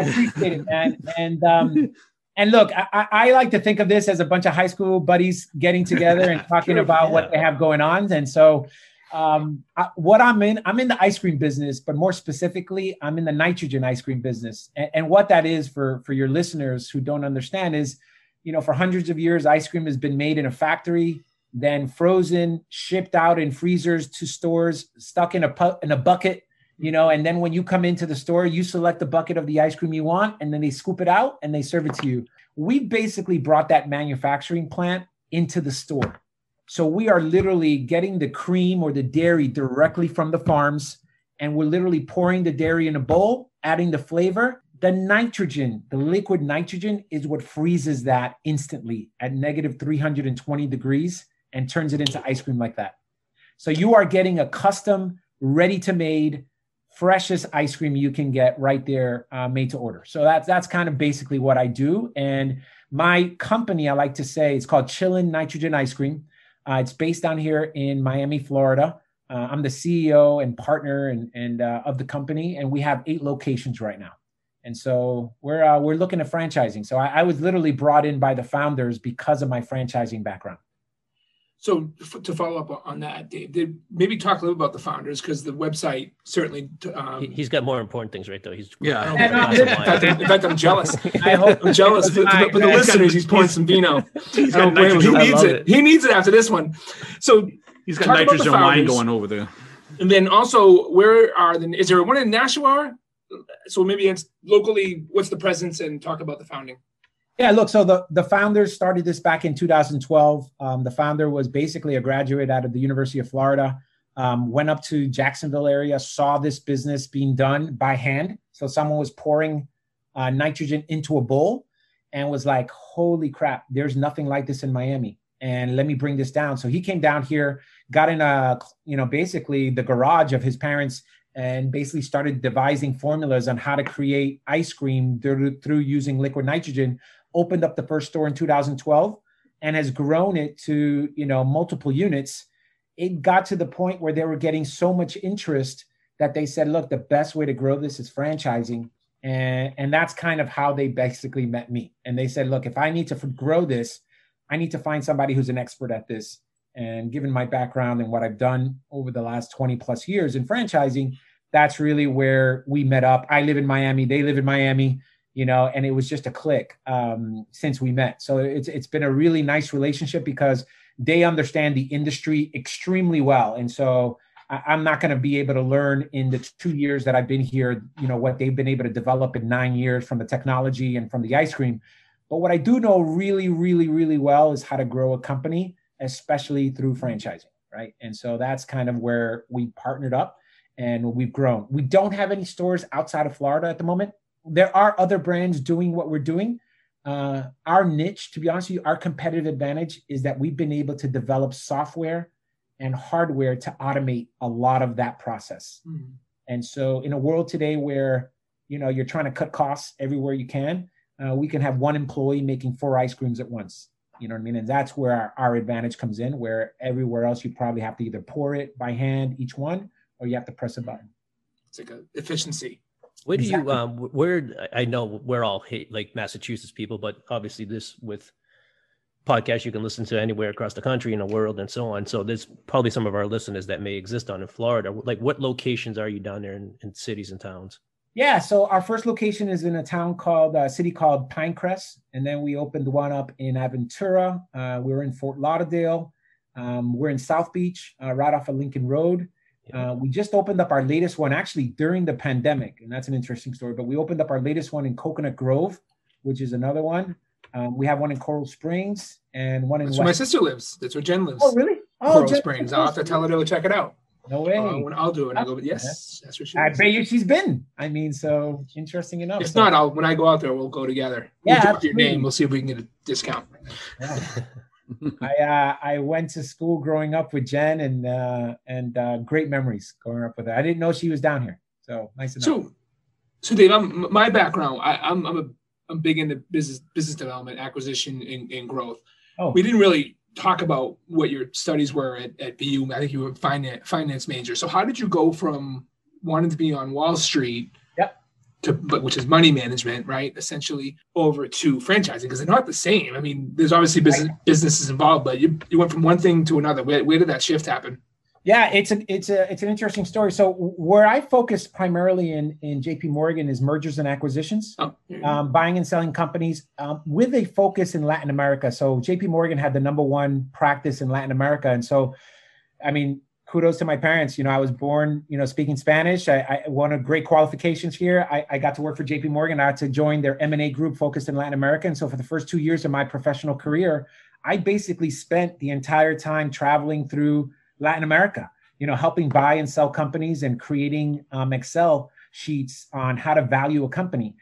appreciate it, man. And look, I like to think of this as a bunch of high school buddies getting together and talking about what they have going on. And so I'm in the ice cream business, but more specifically, I'm in the nitrogen ice cream business. And what that is for your listeners who don't understand is, for hundreds of years, ice cream has been made in a factory, then frozen, shipped out in freezers to stores, stuck in a bucket, and then when you come into the store, you select the bucket of the ice cream you want, and then they scoop it out and they serve it to you. We basically brought that manufacturing plant into the store. So we are literally getting the cream or the dairy directly from the farms, and we're literally pouring the dairy in a bowl, adding the flavor. The nitrogen, the liquid nitrogen, is what freezes that instantly at negative 320 degrees and turns it into ice cream like that. So you are getting a custom, ready-to-made, freshest ice cream you can get right there, made to order. So that's kind of basically what I do. And my company, I like to say, it's called Chillin' Nitrogen Ice Cream. It's based down here in Miami, Florida. I'm the CEO and partner and of the company, and we have 8 locations right now. And so we're looking at franchising. So I was literally brought in by the founders because of my franchising background. So to follow up on that, Dave, maybe talk a little about the founders, because the website certainly... he's got more important things right there. In fact, I'm jealous. I hope I'm jealous. But the listeners, he's pouring some vino. He needs it after this one. So he's got nitrogen wine going over there. And then also, is there one in Nashua? So maybe it's locally, what's the presence, and talk about the founding. Yeah, look, so the founders started this back in 2012. The founder was basically a graduate out of the University of Florida, went up to Jacksonville area, saw this business being done by hand. So someone was pouring nitrogen into a bowl and was like, holy crap, there's nothing like this in Miami. And let me bring this down. So he came down here, got in basically the garage of his parents, and basically started devising formulas on how to create ice cream through using liquid nitrogen. Opened up the first store in 2012 and has grown it to, multiple units. It got to the point where they were getting so much interest that they said, look, the best way to grow this is franchising. And that's kind of how they basically met me. And they said, look, if I need to grow this, I need to find somebody who's an expert at this. And given my background and what I've done over the last 20 plus years in franchising, that's really where we met up. I live in Miami, they live in Miami, and it was just a click since we met. So it's been a really nice relationship because they understand the industry extremely well. And so I'm not going to be able to learn in the 2 years that I've been here, what they've been able to develop in 9 years from the technology and from the ice cream. But what I do know really, really, really well is how to grow a company, especially through franchising, right? And so that's kind of where we partnered up and we've grown. We don't have any stores outside of Florida at the moment. There are other brands doing what we're doing. Our niche, to be honest with you, our competitive advantage is that we've been able to develop software and hardware to automate a lot of that process. Mm-hmm. And so in a world today where, you know, you're trying to cut costs everywhere you can, we can have one employee making 4 ice creams at once. You know what I mean? And that's where our advantage comes in, where everywhere else you probably have to either pour it by hand, each one, or you have to press a button. It's like an efficiency. Where do exactly. you, where, I know we're all like Massachusetts people, but obviously this with podcasts, you can listen to anywhere across the country and the world and so on. So there's probably some of our listeners that may exist on in Florida. Like what locations are you down there in cities and towns? Yeah, so our first location is in a town called, a city called Pinecrest. And then we opened one up in Aventura. We're in Fort Lauderdale. We're in South Beach, right off of Lincoln Road. We just opened up our latest one actually during the pandemic. And that's an interesting story, but we opened up our latest one in Coconut Grove, which is another one. We have one in Coral Springs and one in West. That's where my sister lives. That's where Jen lives. Oh, really? Oh, Coral Jen Springs. I'll have to tell her to check it out. No way. When I'll do it, I go, but yes, that's what she I bet you she's been. I mean, so interesting enough. If not, I'll, when I go out there, we'll go together. Yeah, we'll drop your name. We'll see if we can get a discount. Yeah. I went to school growing up with Jen, and great memories growing up with her. I didn't know she was down here. So nice to know. So Dave, my background, I'm big into business development, acquisition, and growth. Oh. We didn't really talk about what your studies were at BU. I think you were a finance major. So how did you go from wanting to be on Wall Street, yep, which is money management, right? Essentially over to franchising, because they're not the same. I mean, there's obviously businesses involved, but you went from one thing to another. Where did that shift happen? Yeah, it's an interesting story. So where I focused primarily in JP Morgan is mergers and acquisitions, buying and selling companies with a focus in Latin America. So JP Morgan had the #1 practice in Latin America. And so, I mean, kudos to my parents. You know, I was born, you know, speaking Spanish. I wanted great qualifications here. I got to work for JP Morgan. I had to join their M&A group focused in Latin America. And so for the first 2 years of my professional career, I basically spent the entire time traveling through Latin America, you know, helping buy and sell companies and creating Excel sheets on how to value a company.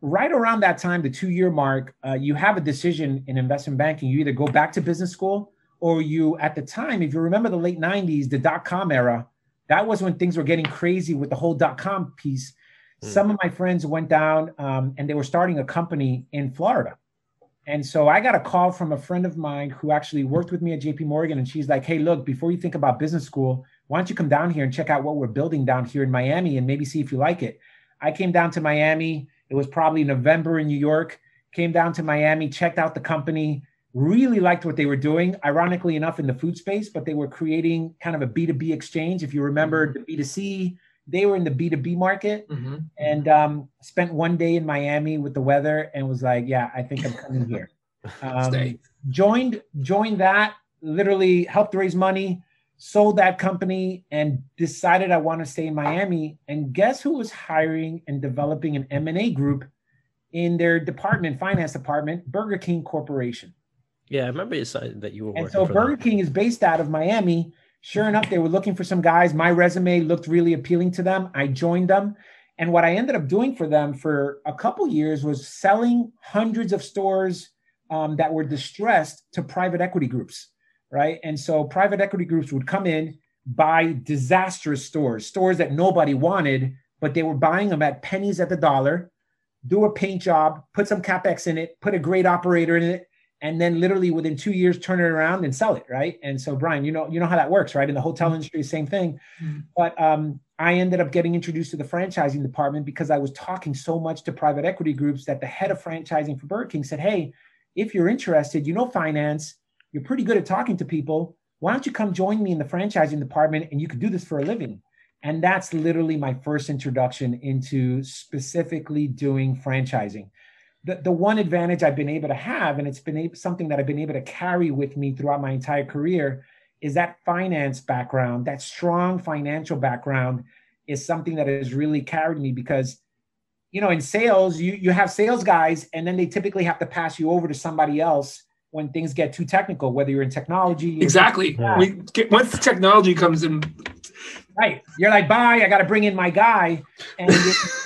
Right around that time, the 2-year mark, you have a decision in investment banking. You either go back to business school or you, at the time, if you remember the late 90s, the dot-com era, that was when things were getting crazy with the whole dot-com piece. Mm. Some of my friends went down and they were starting a company in Florida. And so I got a call from a friend of mine who actually worked with me at JP Morgan. And she's like, hey, look, before you think about business school, why don't you come down here and check out what we're building down here in Miami and maybe see if you like it. I came down to Miami. It was probably November in New York, came down to Miami, checked out the company, really liked what they were doing, ironically enough, in the food space, but they were creating kind of a B2B exchange. If you remember the B2C, they were in the B2B market, mm-hmm, and spent one day in Miami with the weather and was like, yeah, I think I'm coming here. Joined that, literally helped raise money, sold that company, and decided I want to stay in Miami. And guess who was hiring and developing an M&A group in their department, finance department, Burger King Corporation. Yeah, I remember you said that you were working for them. And so Burger King is based out of Miami. Sure enough, they were looking for some guys. My resume looked really appealing to them. I joined them. And what I ended up doing for them for a couple years was selling hundreds of stores that were distressed to private equity groups, right? And so private equity groups would come in, buy disastrous stores that nobody wanted, but they were buying them at pennies at the dollar, do a paint job, put some CapEx in it, put a great operator in it, and then literally within 2 years, turn it around and sell it, right? And so, Brian, you know how that works, right? In the hotel industry, same thing. Mm-hmm. But I ended up getting introduced to the franchising department because I was talking so much to private equity groups that the head of franchising for Burger King said, hey, if you're interested, you know finance, you're pretty good at talking to people. Why don't you come join me in the franchising department and you could do this for a living? And that's literally my first introduction into specifically doing franchising. The one advantage I've been able to have, and it's been something that I've been able to carry with me throughout my entire career, is that finance background, that strong financial background is something that has really carried me because, you know, in sales, you have sales guys, and then they typically have to pass you over to somebody else when things get too technical, whether you're in technology. Exactly. Yeah. Once the technology comes in. Right. You're like, bye, I got to bring in my guy. And in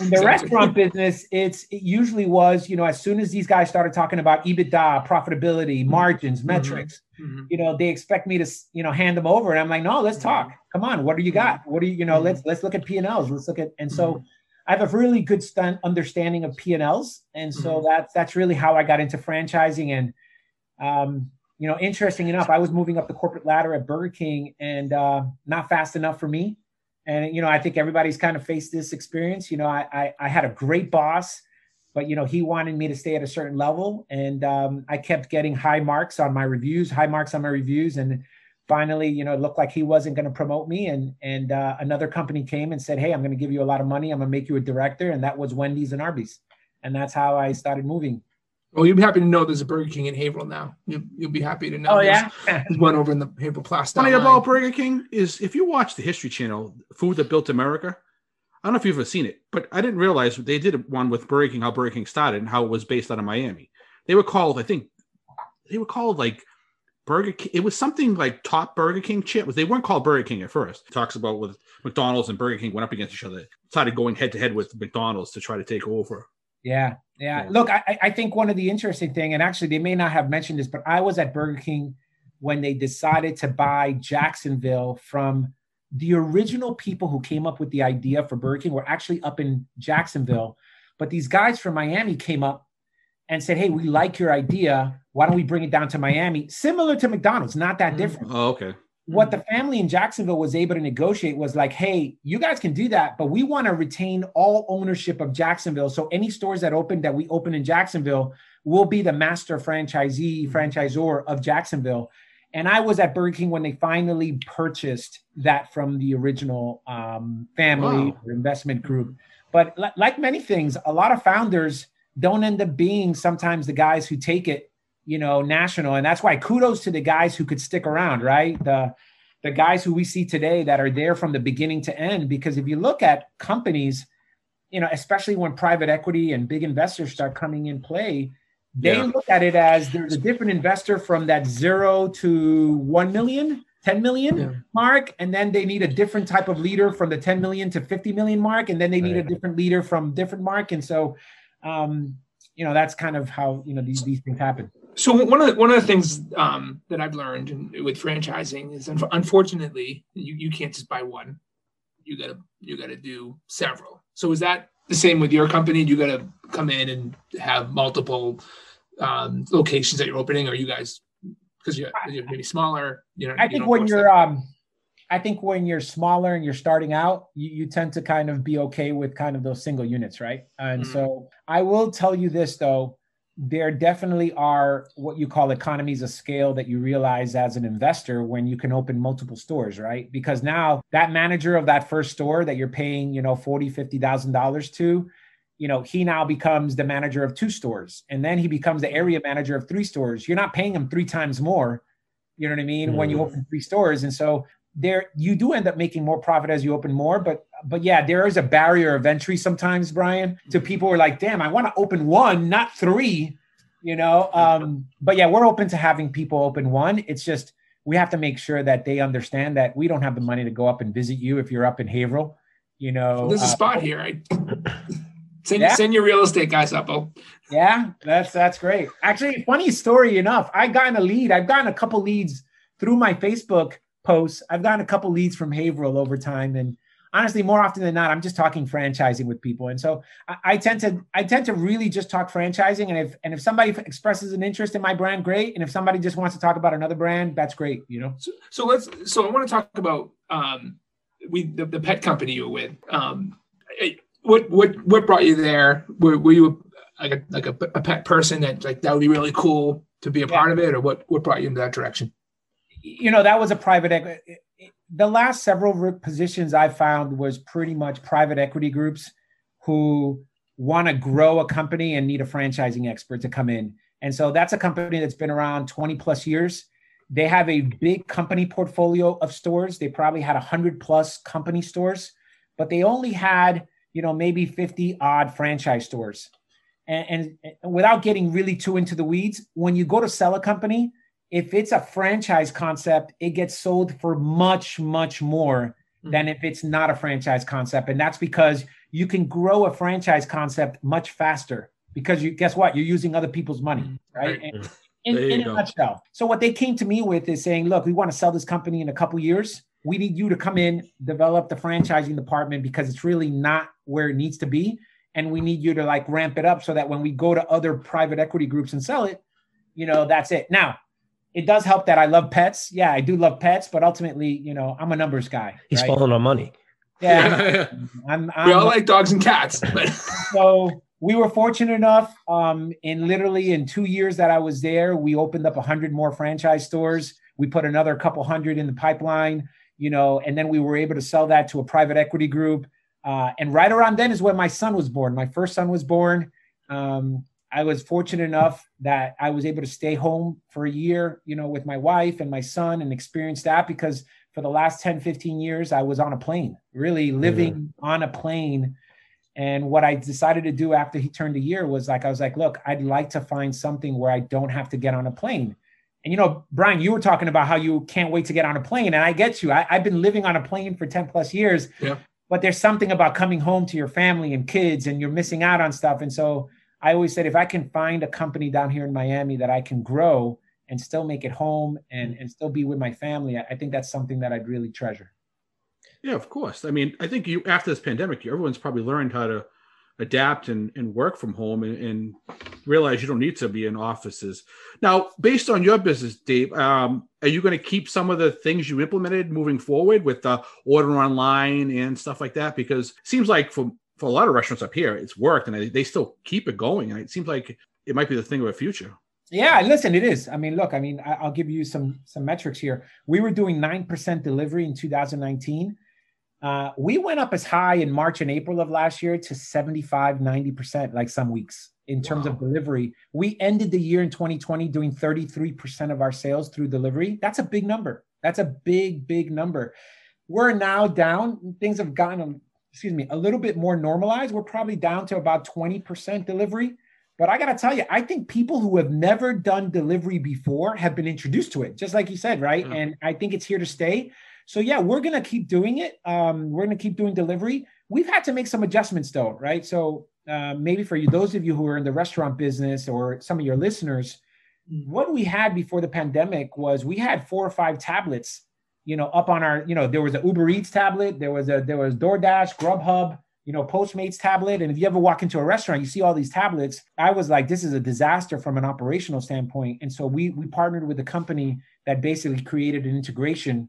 the restaurant business, it usually was, you know, as soon as these guys started talking about EBITDA, profitability, margins, mm-hmm, metrics, mm-hmm. you know, they expect me to, you know, hand them over. And I'm like, no, let's mm-hmm. talk. Come on. What do you got? What do you, you know, mm-hmm. let's look at P&Ls. Let's look at, and so mm-hmm. I have a really good understanding of P&Ls. And so mm-hmm. that's really how I got into franchising. And, you know, interesting enough, I was moving up the corporate ladder at Burger King and not fast enough for me. And, you know, I think everybody's kind of faced this experience. You know, I had a great boss, but, you know, he wanted me to stay at a certain level. And I kept getting high marks on my reviews. And finally, you know, it looked like he wasn't going to promote me. And another company came and said, hey, I'm going to give you a lot of money. I'm going to make you a director. And that was Wendy's and Arby's. And that's how I started moving. Well, you'll be happy to know there's a Burger King in Haverhill now. You'll be happy to know. Oh, yeah? There's one over in the Haverhill Plaza. Funny about Burger King is if you watch the History Channel, Food That Built America, I don't know if you've ever seen it, but I didn't realize they did one with Burger King, how Burger King started and how it was based out of Miami. They were called, I think, like Burger King. It was something like Top Burger King Chip. They weren't called Burger King at first. It talks about with McDonald's and Burger King went up against each other, started going head-to-head with McDonald's to try to take over. Yeah. Yeah. Look, I think one of the interesting thing, and actually they may not have mentioned this, but I was at Burger King when they decided to buy Jacksonville from the original people who came up with the idea for Burger King were actually up in Jacksonville, but these guys from Miami came up and said, hey, we like your idea. Why don't we bring it down to Miami? Similar to McDonald's, not that different. Oh, okay. What the family in Jacksonville was able to negotiate was like, hey, you guys can do that, but we want to retain all ownership of Jacksonville. So any stores that open that we open in Jacksonville will be the master franchisor of Jacksonville. And I was at Burger King when they finally purchased that from the original family or investment group. But like many things, a lot of founders don't end up being sometimes the guys who take it, you know, national. And that's why kudos to the guys who could stick around, right? The guys who we see today that are there from the beginning to end, because if you look at companies, you know, especially when private equity and big investors start coming in play, they look at it as there's a different investor from that 0 to 1 million, 10 million mark. And then they need a different type of leader from the 10 million to 50 million mark. And then they need a different leader from different mark. And so, you know, that's kind of how, you know, these things happen. So one of the things that I've learned with franchising is, unfortunately, you can't just buy one. You gotta do several. So is that the same with your company? You gotta come in and have multiple locations that you're opening, or you guys, because you're maybe smaller. You know, I think when you're smaller and you're starting out, you tend to kind of be okay with kind of those single units, right? And so I will tell you this though. There definitely are what you call economies of scale that you realize as an investor when you can open multiple stores, right? Because now that manager of that first store that you're paying, you know, $40,000, $50,000 to, you know, he now becomes the manager of 2 stores. And then he becomes the area manager of 3 stores. You're not paying him 3 times more, you know what I mean, when you open 3 stores. And so there, you do end up making more profit as you open more, but yeah, there is a barrier of entry sometimes, Brian, to people who are like, damn, I want to open 1, not 3, you know? But yeah, we're open to having people open 1. It's just, we have to make sure that they understand that we don't have the money to go up and visit you if you're up in Haverhill, you know? There's a spot here, right? Send your real estate guys up. Oh. Yeah, that's great. Actually, funny story enough, I've gotten a couple leads through my Facebook posts. I've gotten a couple leads from Haverhill over time. And honestly, more often than not, I'm just talking franchising with people. And so I tend to really just talk franchising. And if somebody expresses an interest in my brand, great. And if somebody just wants to talk about another brand, that's great. You know? So I want to talk about, the pet company you were with. What brought you there? Were you like a pet person that would be really cool to be a part of it? Or what brought you into that direction? You know, that was a private equity. The last several positions I found was pretty much private equity groups who want to grow a company and need a franchising expert to come in. And so that's a company that's been around 20 plus years. They have a big company portfolio of stores. They probably had 100 plus company stores, but they only had, you know, maybe 50 odd franchise stores. And without getting really too into the weeds, when you go to sell a company, if it's a franchise concept, it gets sold for much, much more than if it's not a franchise concept. And that's because you can grow a franchise concept much faster because guess what? You're using other people's money, right? And, in a nutshell. So what they came to me with is saying, look, we want to sell this company in a couple years. We need you to come in, develop the franchising department because it's really not where it needs to be. And we need you to like ramp it up so that when we go to other private equity groups and sell it, you know, that's it. Now, it does help that I love pets. Yeah, I do love pets, but ultimately, you know, I'm a numbers guy. He's falling on money. Yeah. We all like dogs and cats. But. So we were fortunate enough in literally in 2 years that I was there, we opened up 100 more franchise stores. We put another couple hundred in the pipeline, you know, and then we were able to sell that to a private equity group. And right around then is when my son was born. My first son was born. I was fortunate enough that I was able to stay home for a year, you know, with my wife and my son and experience that because for the last 10, 15 years, I was on a plane, really living on a plane. And what I decided to do after he turned a year was like, I was like, look, I'd like to find something where I don't have to get on a plane. And, you know, Brian, you were talking about how you can't wait to get on a plane. And I get you. I've been living on a plane for 10 plus years, but there's something about coming home to your family and kids and you're missing out on stuff. And so I always said, if I can find a company down here in Miami that I can grow and still make it home and still be with my family, I think that's something that I'd really treasure. Yeah, of course. I mean, I think you after this pandemic, everyone's probably learned how to adapt and work from home and realize you don't need to be in offices. Now, based on your business, Dave, are you going to keep some of the things you implemented moving forward with the order online and stuff like that? Because it seems like for a lot of restaurants up here, it's worked and they still keep it going. And it seems like it might be the thing of the future. Yeah, listen, it is. I mean, look, I mean, I'll give you some metrics here. We were doing 9% delivery in 2019. We went up as high in March and April of last year to 75, 90%, like some weeks in terms of delivery. We ended the year in 2020 doing 33% of our sales through delivery. That's a big number. That's a big, big number. We're now down. Things have gotten, a little bit more normalized. We're probably down to about 20% delivery. But I got to tell you, I think people who have never done delivery before have been introduced to it, just like you said, right? Mm-hmm. And I think it's here to stay. So yeah, we're going to keep doing it. We're going to keep doing delivery. We've had to make some adjustments though, right? So maybe for you, those of you who are in the restaurant business or some of your listeners, what we had before the pandemic was we had 4 or 5 tablets, you know, up on our, you know, there was an Uber Eats tablet, there was DoorDash, Grubhub, you know, Postmates tablet. And if you ever walk into a restaurant, you see all these tablets. I was like, this is a disaster from an operational standpoint. And so we partnered with a company that basically created an integration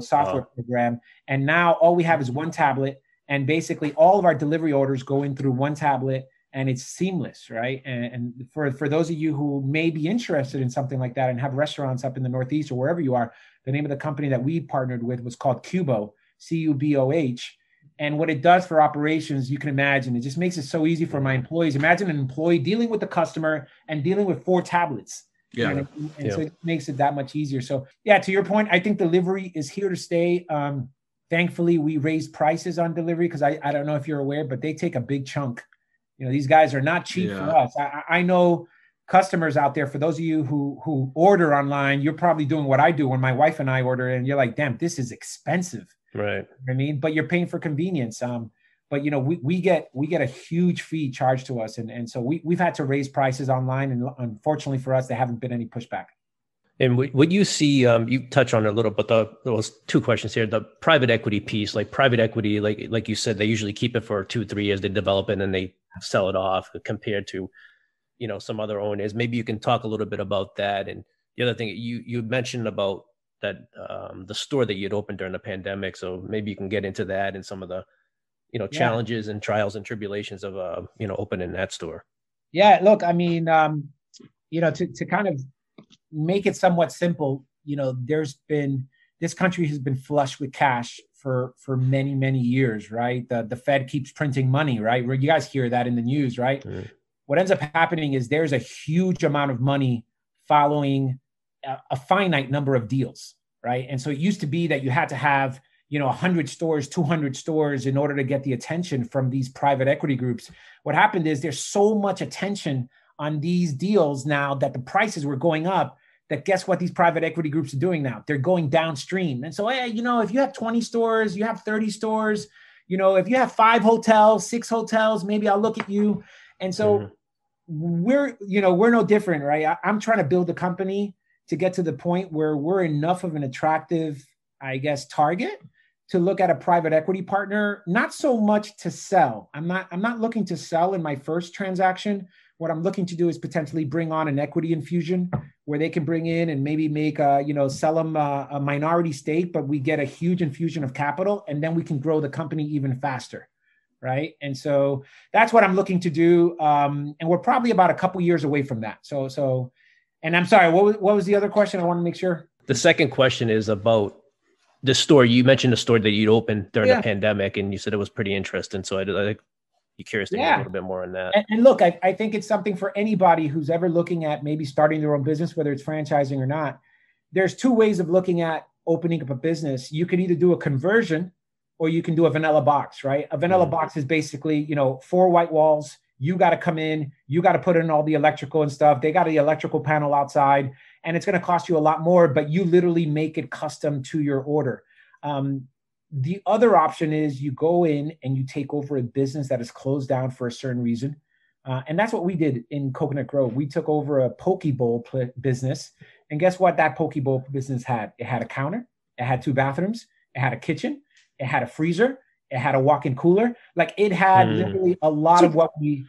software program. And now all we have is one tablet and basically all of our delivery orders go in through one tablet and it's seamless, right? And for those of you who may be interested in something like that and have restaurants up in the Northeast or wherever you are, the name of the company that we partnered with was called Cubo, C-U-B-O-H. And what it does for operations, you can imagine, it just makes it so easy for my employees. Imagine an employee dealing with the customer and dealing with 4 tablets. Yeah. So it makes it that much easier. So yeah, to your point, I think delivery is here to stay. Thankfully, we raised prices on delivery because I don't know if you're aware, but they take a big chunk. You know, these guys are not cheap for us. I know customers out there, for those of you who order online, you're probably doing what I do when my wife and I order and you're like, damn, this is expensive. Right. You know I mean, but you're paying for convenience. But, you know, we get a huge fee charged to us. And so we've had to raise prices online. And unfortunately for us, there haven't been any pushback. And what you see, you touch on it a little, but there was 2 questions here. The private equity piece, like private equity, like you said, they usually keep it for 2-3 years. They develop it and then they sell it off compared to, you know, some other owners. Maybe you can talk a little bit about that. And the other thing you mentioned about that, the store that you'd opened during the pandemic. So maybe you can get into that and some of the, you know, challenges and trials and tribulations of, you know, opening that store. Yeah, look, I mean, you know, to kind of make it somewhat simple, you know, this country has been flush with cash for many, many years, right? The Fed keeps printing money, right? You guys hear that in the news, right? Mm. What ends up happening is there's a huge amount of money following a finite number of deals, right? And so it used to be that you had to have, you know, 100 stores, 200 stores in order to get the attention from these private equity groups. What happened is there's so much attention on these deals now that the prices were going up that guess what these private equity groups are doing now? They're going downstream. And so, hey, you know, if you have 20 stores, you have 30 stores, you know, if you have 5 hotels, 6 hotels, maybe I'll look at you. And so we're no different, right? I'm trying to build a company to get to the point where we're enough of an attractive, I guess, target to look at a private equity partner, not so much to sell. I'm not looking to sell in my first transaction. What I'm looking to do is potentially bring on an equity infusion where they can bring in and maybe make sell them a minority stake, but we get a huge infusion of capital and then we can grow the company even faster. Right. And so that's what I'm looking to do. And we're probably about a couple years away from that. So, and I'm sorry, what was the other question? I want to make sure. The second question is about the store. You mentioned a store that you'd opened during the pandemic and you said it was pretty interesting. So I'd be curious to hear a little bit more on that. And look, I think it's something for anybody who's ever looking at maybe starting their own business, whether it's franchising or not. There's two ways of looking at opening up a business. You could either do a conversion or you can do a vanilla box, right? A vanilla box is basically, 4 white walls. You got to come in, you got to put in all the electrical and stuff. They got the electrical panel outside and it's going to cost you a lot more, but you literally make it custom to your order. The other option is you go in and you take over a business that is closed down for a certain reason. And that's what we did in Coconut Grove. We took over a poke bowl business. And guess what that poke bowl business had? It had a counter, it had 2 bathrooms, it had a kitchen, it had a freezer. It had a walk-in cooler. Like it had literally a lot of what we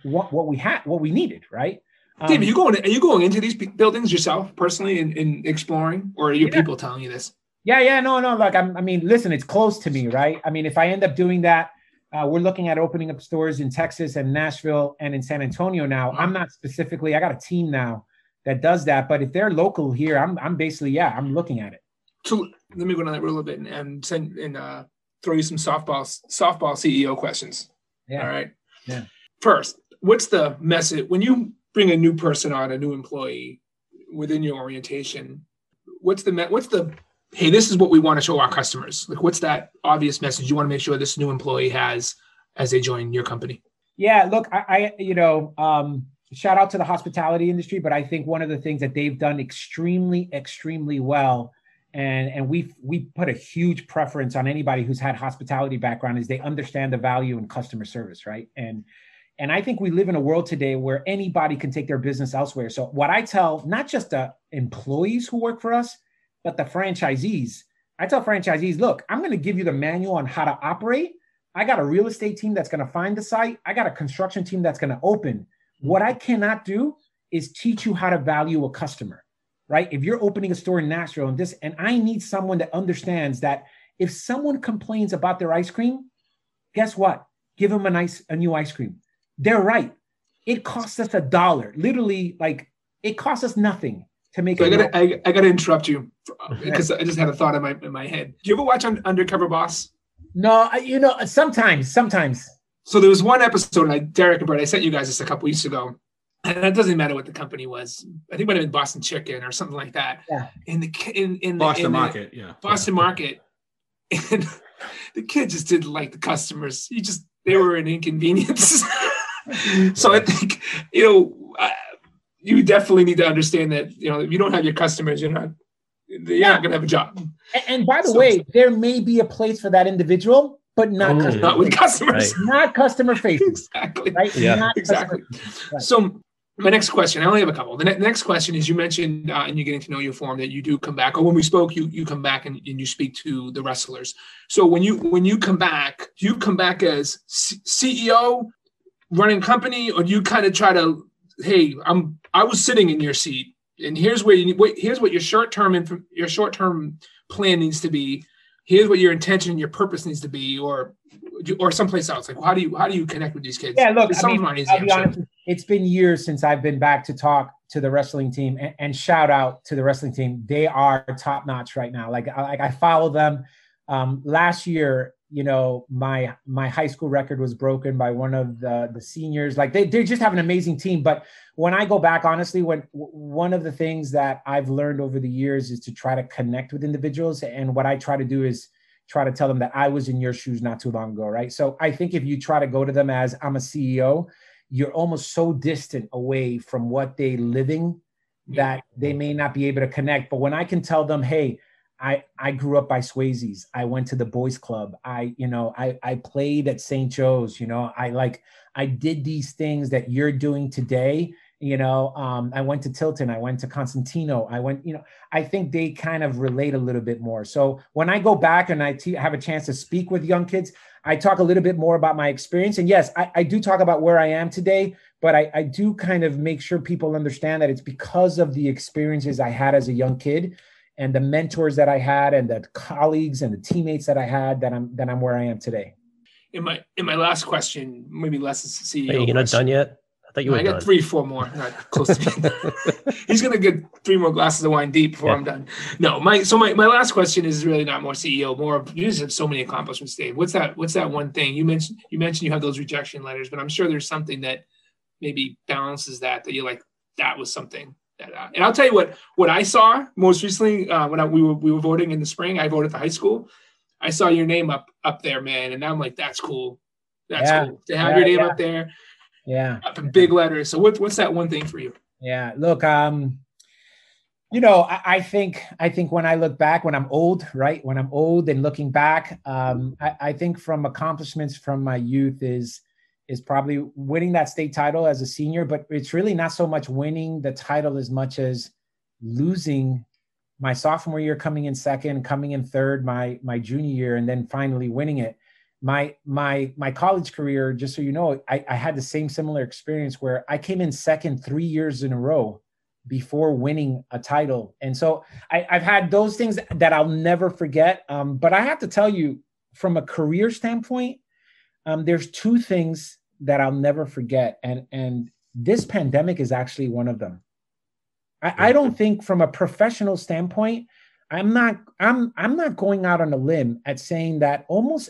needed. Right? Dave, are you going into these buildings yourself personally and exploring, or are your people telling you this? Yeah. No. Like, listen, it's close to me. Right. I mean, if I end up doing that, we're looking at opening up stores in Texas and Nashville and in San Antonio. Now I'm not specifically, I got a team now that does that, but if they're local here, I'm basically, I'm looking at it. So let me go down that road a little bit and throw you some softball CEO questions. Yeah. All right. Yeah. First, what's the message when you bring a new person on, a new employee within your orientation? What's the hey, this is what we want to show our customers. Like, what's that obvious message you want to make sure this new employee has as they join your company? Yeah. Look, I shout out to the hospitality industry, but I think one of the things that they've done extremely, extremely well. And we put a huge preference on anybody who's had hospitality background is they understand the value in customer service, right? And I think we live in a world today where anybody can take their business elsewhere. So what I tell not just the employees who work for us, but the franchisees, I tell franchisees, look, I'm going to give you the manual on how to operate. I got a real estate team that's going to find the site. I got a construction team that's going to open. What I cannot do is teach you how to value a customer. Right? If you're opening a store in Nashville and I need someone that understands that if someone complains about their ice cream, guess what? Give them a new ice cream. They're right. It costs us $1. Literally, like it costs us nothing to make it. So I got to interrupt you because I just had a thought in my head. Do you ever watch Undercover Boss? No, sometimes. So there was one episode, Derek and Brett, I sent you guys this a couple weeks ago. And that doesn't matter what the company was. I think it might have been Boston Chicken or something like that. Yeah. In Boston Market. And the kid just didn't like the customers. They were an inconvenience. So I think, you definitely need to understand that, if you don't have your customers, you're not going to have a job. And by the way, there may be a place for that individual, but not with customers. Right. Not customer facing. Exactly. Right? Yeah. Exactly. So. My next question, I only have a couple. The next question is you mentioned in your Getting to Know Your form that you do come back, or when we spoke, you come back and you speak to the wrestlers. So when you come back, do you come back as CEO, running company, or do you kind of try to, hey, I was sitting in your seat, and here's what your short-term plan needs to be. Here's what your intention and your purpose needs to be, or someplace else. Like, how do you connect with these kids? Yeah, look, I'll be honest. It's been years since I've been back to talk to the wrestling team, and shout out to the wrestling team. They are top notch right now. I follow them. Last year, my high school record was broken by one of the seniors. Like they just have an amazing team. But when I go back, honestly, one of the things that I've learned over the years is to try to connect with individuals. And what I try to do is try to tell them that I was in your shoes not too long ago. Right. So I think if you try to go to them as I'm a CEO, you're almost so distant away from what they're living that they may not be able to connect. But when I can tell them, hey, I grew up by Swayze's, I went to the Boys Club, I played at Saint Joe's, I did these things that you're doing today. You know, I went to Tilton, I went to Constantino, I think they kind of relate a little bit more. So when I go back and I have a chance to speak with young kids, I talk a little bit more about my experience. And yes, I do talk about where I am today, but I do kind of make sure people understand that it's because of the experiences I had as a young kid and the mentors that I had and the colleagues and the teammates that I had that I'm where I am today. In my last question, maybe less as CEO. Hey, you're not done yet? I got 3-4 more. Not close to me. He's going to get 3 more glasses of wine deep before I'm done. No, my last question is really not more CEO, more you just have so many accomplishments, Dave. What's that one thing you mentioned you have those rejection letters, but I'm sure there's something that maybe balances that you're like, that was something that, and I'll tell you what I saw most recently, when we were voting in the spring, I voted at the high school. I saw your name up there, man. And I'm like, that's cool. That's cool to have your name up there. Yeah. Big letters. So what's that one thing for you? Yeah. Look, I think when I look back, when I'm old, right? When I'm old and looking back, I think from accomplishments from my youth is probably winning that state title as a senior, but it's really not so much winning the title as much as losing my sophomore year, coming in second, coming in third, my junior year, and then finally winning it. My college career, just so you know, I had the same similar experience where I came in second 3 years in a row before winning a title. And so I've had those things that I'll never forget. But I have to tell you, from a career standpoint, there's 2 things that I'll never forget. And this pandemic is actually one of them. I don't think from a professional standpoint, I'm not going out on a limb at saying that almost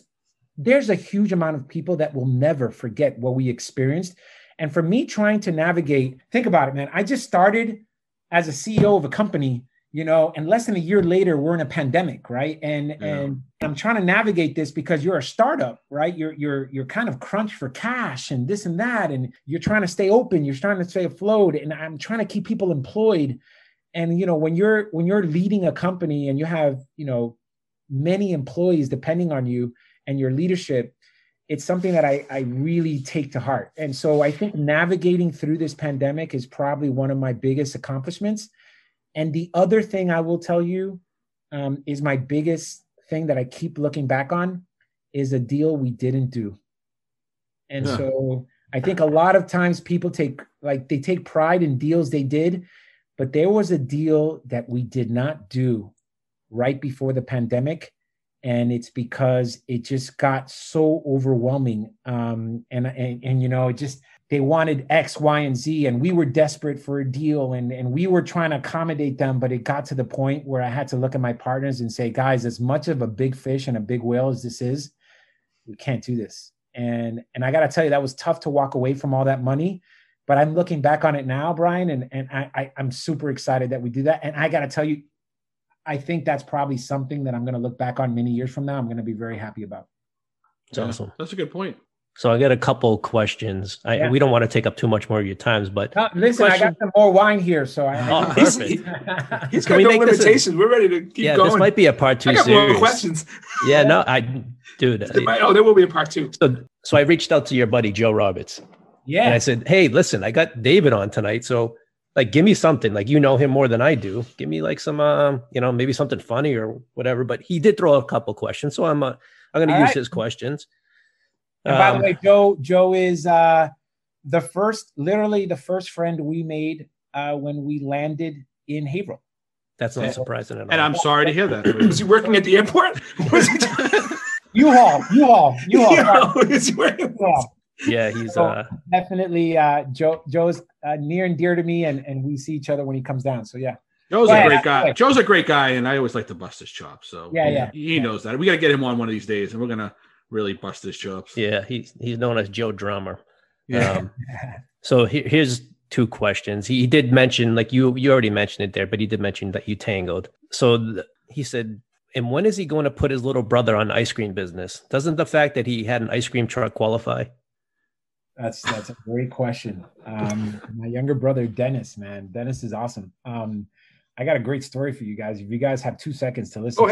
there's a huge amount of people that will never forget what we experienced. And for me, trying to navigate, think about it, man. I just started as a CEO of a company, and less than a year later, we're in a pandemic, right? And I'm trying to navigate this because you're a startup, right? You're kind of crunched for cash and this and that, and you're trying to stay open, you're trying to stay afloat, and I'm trying to keep people employed. And when you're leading a company and you have many employees depending on you and your leadership, it's something that I really take to heart. And so I think navigating through this pandemic is probably one of my biggest accomplishments. And the other thing I will tell you is my biggest thing that I keep looking back on is a deal we didn't do. And so I think a lot of times people take pride in deals they did, but there was a deal that we did not do right before the pandemic. And it's because it just got so overwhelming. They wanted X, Y, and Z, and we were desperate for a deal and we were trying to accommodate them, but it got to the point where I had to look at my partners and say, guys, as much of a big fish and a big whale as this is, we can't do this. And I gotta tell you, that was tough to walk away from all that money, but I'm looking back on it now, Brian, and I'm super excited that we did that. And I gotta tell you, I think that's probably something that I'm going to look back on many years from now. I'm going to be very happy about. That's awesome. That's a good point. So I got a couple questions. We don't want to take up too much more of your times, but listen, I got some more wine here. So perfect. He's got no limitations. We're ready to keep going. This might be a part 2 series. I got more questions. There will be a part 2. So I reached out to your buddy, Joe Roberts. Yeah. And I said, hey, listen, I got David on tonight. So give me something, him more than I do. Give me some, maybe something funny or whatever. But he did throw a couple questions. So I'm going to use his questions. And by the way, Joe is the first friend we made when we landed in Haverhill. That's not surprising at all. And I'm sorry to hear that. Was he working at the airport? U-Haul. Is he working at U-Haul? Yeah, he's definitely Joe's near and dear to me, and we see each other when he comes down. So yeah, Joe's a great guy, and I always like to bust his chops. So he knows that. We got to get him on one of these days, and we're gonna really bust his chops. Yeah, he's known as Joe Drummer. Yeah. So here's 2 questions. He did mention, you already mentioned it there, but he did mention that you tangled. So he said, and when is he going to put his little brother on the ice cream business? Doesn't the fact that he had an ice cream truck qualify? That's a great question. My younger brother, Dennis, man. Dennis is awesome. I got a great story for you guys. If you guys have 2 seconds to listen.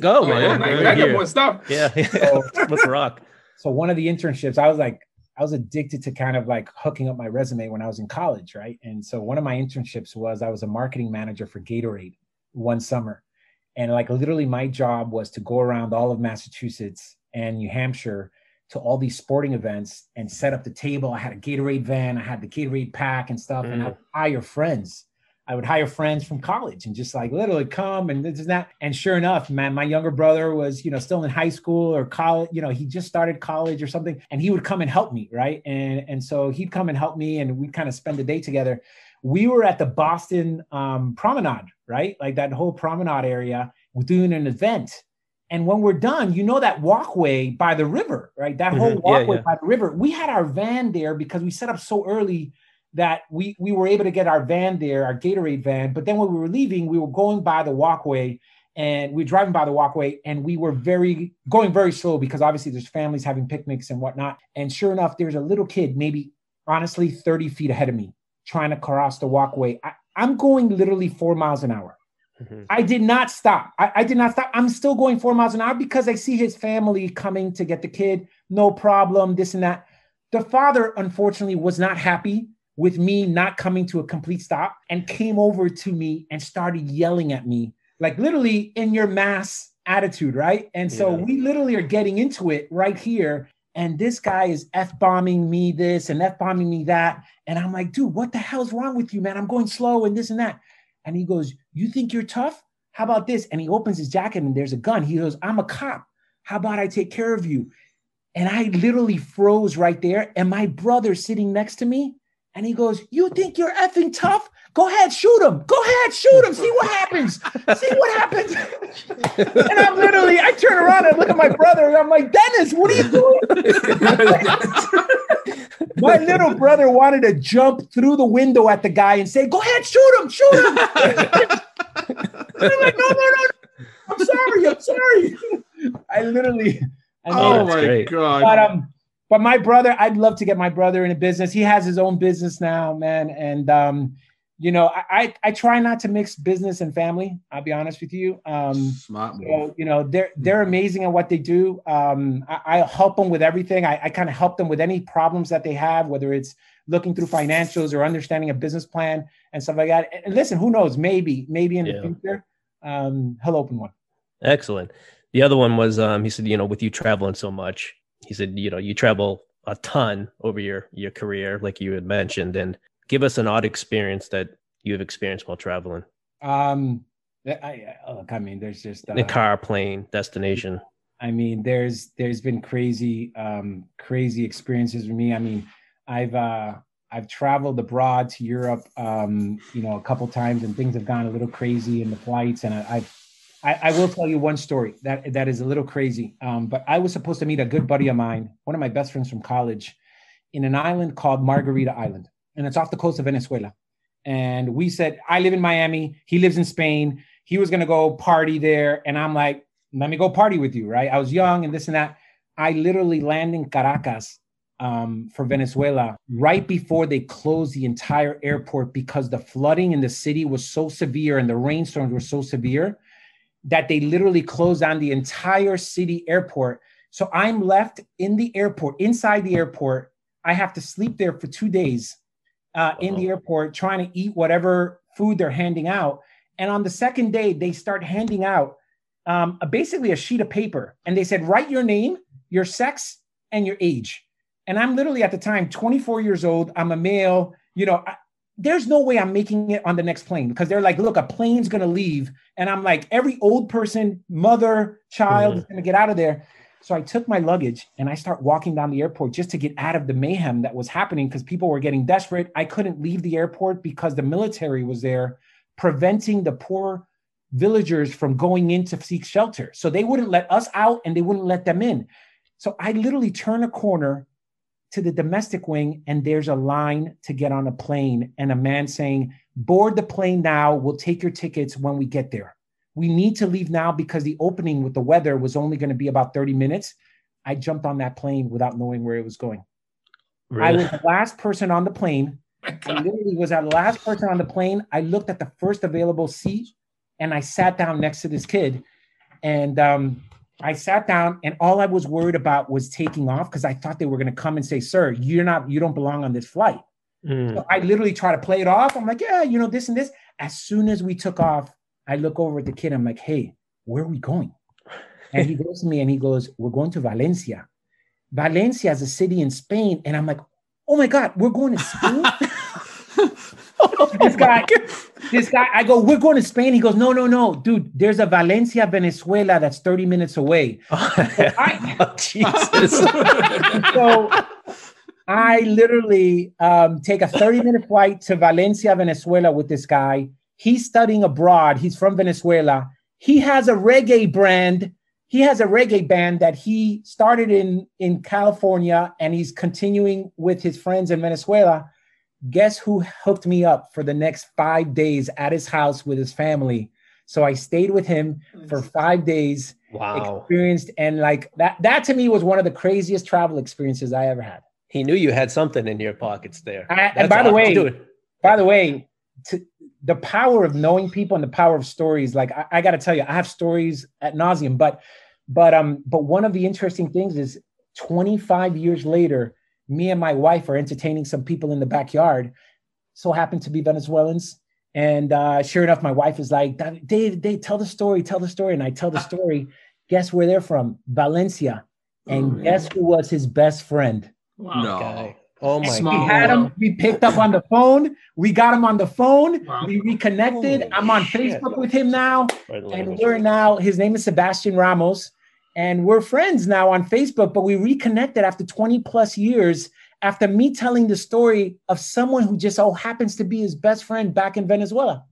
Go, man. I got more stuff. Yeah. So, let's rock. So one of the internships, I was like, I was addicted to kind of like hooking up my resume when I was in college, right? And so one of my internships was I was a marketing manager for Gatorade one summer. And like literally my job was to go around all of Massachusetts and New Hampshire to all these sporting events and set up the table. I had a Gatorade van, I had the Gatorade pack and stuff. And I would hire friends. I would hire friends from college and just like literally come and this and that. And sure enough, man, my younger brother was, you know, still in high school or college, you know, he just started college or something, and he would come and help me. Right. And so he'd come and help me and we'd kind of spend the day together. We were at the Boston promenade, right? Like that whole promenade area. We're doing an event. And when we're done, you know, that walkway by the river, right? That whole walkway by the river, we had our van there because we set up so early that we were able to get our van there, our Gatorade van. But then when we were leaving, we were going by the walkway and we were driving by the walkway and we were going very slow because obviously there's families having picnics and whatnot. And sure enough, there's a little kid, maybe honestly 30 feet ahead of me, trying to cross the walkway. I'm going literally 4 miles an hour. I did not stop. I did not stop. I'm still going 4 miles an hour because I see his family coming to get the kid. No problem, this and that. The father, unfortunately, was not happy with me not coming to a complete stop and came over to me and started yelling at me, like literally in your mass attitude, right? And so we literally are getting into it right here. And this guy is F-bombing me this and F-bombing me that. And I'm like, dude, what the hell's wrong with you, man? I'm going slow and this and that. And he goes, you think you're tough? How about this? And he opens his jacket and there's a gun. He goes, I'm a cop. How about I take care of you? And I literally froze right there. And my brother sitting next to me, and he goes, you think you're effing tough? Go ahead, shoot him. Go ahead, shoot him. See what happens. See what happens. And I'm literally, I turn around and look at my brother and I'm like, Dennis, what are you doing? My little brother wanted to jump through the window at the guy and say, go ahead, shoot him, shoot him. And I'm like, no. I'm sorry. Oh my God. But my brother, I'd love to get my brother in a business. He has his own business now, man. And, you know, I try not to mix business and family. I'll be honest with you. Smart move. So, you know, they're amazing at what they do. I help them with everything. I kind of help them with any problems that they have, whether it's looking through financials or understanding a business plan and stuff like that. And listen, who knows? Maybe in the future, he'll open one. Excellent. The other one was, he said, you know, with you traveling so much, he said, you know, you travel a ton over your career, like you had mentioned, and give us an odd experience that you've experienced while traveling. I mean, there's just the car, plane, destination. I mean, there's been crazy experiences with me. I mean, I've traveled abroad to Europe, you know, a couple times, and things have gone a little crazy in the flights. And I will tell you one story that is a little crazy, but I was supposed to meet a good buddy of mine, one of my best friends from college, in an island called Margarita Island, and it's off the coast of Venezuela. And we said, I live in Miami, he lives in Spain, he was going to go party there, and I'm like, let me go party with you, right? I was young and this and that. I literally land in Caracas for Venezuela right before they closed the entire airport because the flooding in the city was so severe and the rainstorms were so severe that they literally closed down the entire city airport. So I'm left in the airport, inside the airport. I have to sleep there for 2 days in the airport, trying to eat whatever food they're handing out. And on the second day, they start handing out basically a sheet of paper. And they said, write your name, your sex, and your age. And I'm literally at the time, 24 years old. I'm a male, you know, there's no way I'm making it on the next plane because they're like, look, a plane's going to leave. And I'm like, every old person, mother, child is going to get out of there. So I took my luggage and I start walking down the airport just to get out of the mayhem that was happening because people were getting desperate. I couldn't leave the airport because the military was there preventing the poor villagers from going in to seek shelter. So they wouldn't let us out and they wouldn't let them in. So I literally turn a corner to the domestic wing, and there's a line to get on a plane, and a man saying, board the plane now, we'll take your tickets when we get there. We need to leave now because the opening with the weather was only going to be about 30 minutes. I jumped on that plane without knowing where it was going. Really? I was the last person on the plane. I literally was the last person on the plane. I looked at the first available seat, and I sat down next to this kid, and I sat down and all I was worried about was taking off because I thought they were going to come and say, sir, you don't belong on this flight. Mm. So I literally try to play it off. I'm like, yeah, you know, this and this. As soon as we took off, I look over at the kid. I'm like, hey, where are we going? And he goes to me and he goes, we're going to Valencia. Valencia is a city in Spain. And I'm like, oh my God, we're going to Spain? This guy, I go, we're going to Spain. He goes, no, dude, there's a Valencia, Venezuela that's 30 minutes away. Jesus. So I literally take a 30-minute flight to Valencia, Venezuela with this guy. He's studying abroad. He's from Venezuela. He has a reggae brand. He has a reggae band that he started in California, and he's continuing with his friends in Venezuela. Guess who hooked me up for the next 5 days at his house with his family? So I stayed with him for 5 days. Wow. Experienced. And like that to me was one of the craziest travel experiences I ever had. He knew you had something in your pockets there. By the way, the power of knowing people and the power of stories. Like I got to tell you, I have stories ad nauseum, but one of the interesting things is 25 years later, me and my wife are entertaining some people in the backyard, so happened to be Venezuelans. And sure enough, my wife is like, Dave, tell the story. And I tell the story. Guess where they're from? Valencia. And guess who was his best friend? Wow. No. Guy. Oh, my God. We had him. We picked up on the phone. We got him on the phone. Wow. We reconnected. I'm on Facebook with him now. And we're now, his name is Sebastian Ramos. And we're friends now on Facebook, but we reconnected after 20 plus years after me telling the story of someone who just happens to be his best friend back in Venezuela.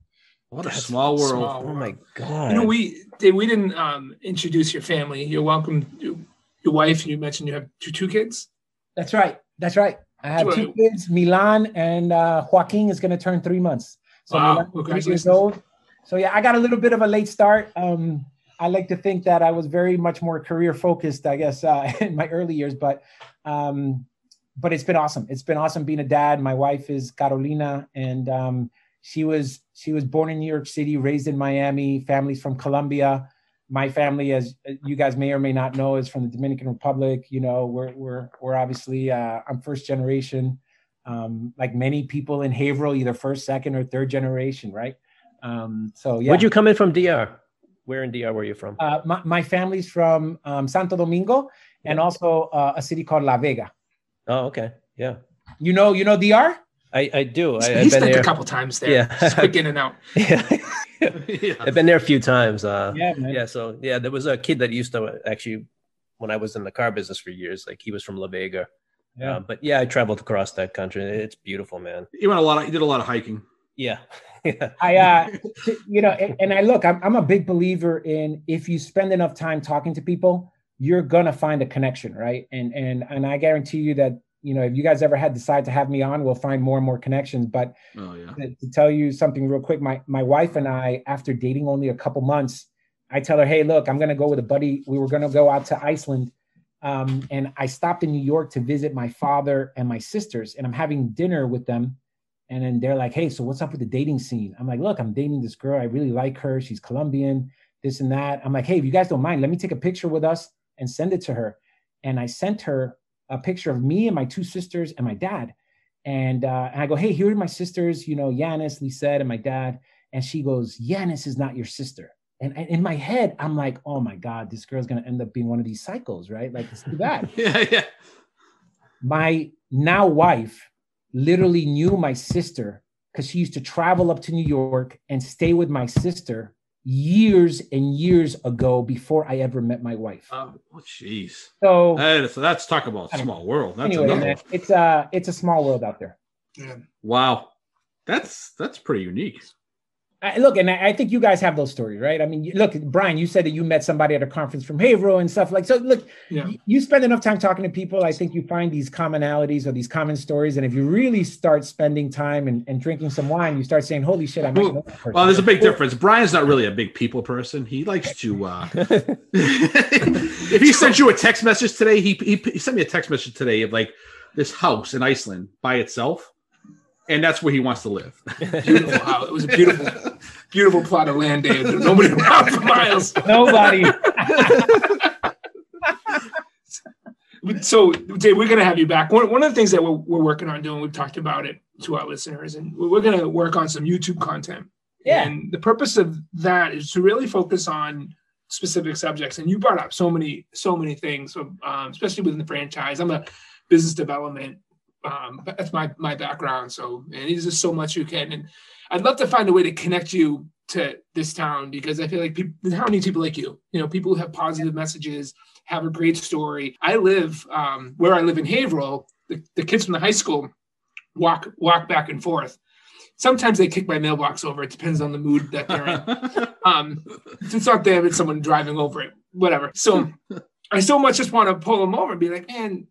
What a small world. Oh my God. You know, we didn't introduce your family. You're welcome. Your wife, you mentioned you have two kids. That's right. I have two kids, Milan, and Joaquin is going to turn 3 months. So wow. Milan's 3 years old. So yeah, I got a little bit of a late start. I like to think that I was very much more career focused, I guess, in my early years, but it's been awesome. It's been awesome being a dad. My wife is Carolina, and she was born in New York City, raised in Miami. Family's from Colombia. My family, as you guys may or may not know, is from the Dominican Republic. You know, we're obviously I'm first generation, like many people in Haverhill, either first, second, or third generation, right? So yeah. Where'd you come in from, DR? Where in DR were you from? My family's from Santo Domingo and also a city called La Vega. Oh, okay. Yeah. You know DR? I do. He's been there a couple times there. Yeah. Just quick in and out. Yeah. Yeah. I've been there a few times. Yeah, man. Yeah. So, yeah, there was a kid that used to actually, when I was in the car business for years, like he was from La Vega. Yeah. But yeah, I traveled across that country. It's beautiful, man. You did a lot of hiking. Yeah. I'm a big believer in if you spend enough time talking to people, you're going to find a connection. Right. And I guarantee you that, you know, if you guys ever decide to have me on, we'll find more and more connections. But to tell you something real quick, my wife and I, after dating only a couple months, I tell her, hey, look, I'm going to go with a buddy. We were going to go out to Iceland. And I stopped in New York to visit my father and my sisters, and I'm having dinner with them. And then they're like, hey, so what's up with the dating scene? I'm like, look, I'm dating this girl. I really like her. She's Colombian, this and that. I'm like, hey, if you guys don't mind, let me take a picture with us and send it to her. And I sent her a picture of me and my two sisters and my dad. And I go, hey, here are my sisters, you know, Yanis, Lisette, and my dad. And she goes, Yanis is not your sister. And in my head, I'm like, oh my God, this girl's going to end up being one of these psychos, right? Like, it's too bad. Yeah. My now wife literally knew my sister because she used to travel up to New York and stay with my sister years and years ago before I ever met my wife. Oh, jeez. So that's talk about a small world. That's anyway, man, it's a small world out there. Yeah. Wow. That's pretty unique. I think you guys have those stories, right? I mean, look, Brian, you said that you met somebody at a conference from Haverhill and stuff like so. Look, You spend enough time talking to people, I think you find these commonalities or these common stories. And if you really start spending time and drinking some wine, you start saying, "Holy shit, I met that person." Well, there's a big difference. Brian's not really a big people person. He likes to. If he sent you a text message today, he sent me a text message today of like this house in Iceland by itself. And that's where he wants to live. Beautiful. Wow. It was a beautiful plot of land, Dave. Nobody around for miles. Nobody. So, Dave, we're going to have you back. One of the things that we're working on doing, we've talked about it to our listeners, and we're going to work on some YouTube content. Yeah. And the purpose of that is to really focus on specific subjects. And you brought up so many things, especially within the franchise. I'm a business development. That's my background. So, and there's just so much you can. And I'd love to find a way to connect you to this town, because I feel like how many people like you, people who have positive messages, have a great story. I live where I live in Haverhill. The kids from the high school walk back and forth. Sometimes they kick my mailbox over. It depends on the mood that they're in. If it's not them, it's someone driving over it, whatever. So I so much just want to pull them over and be like, man,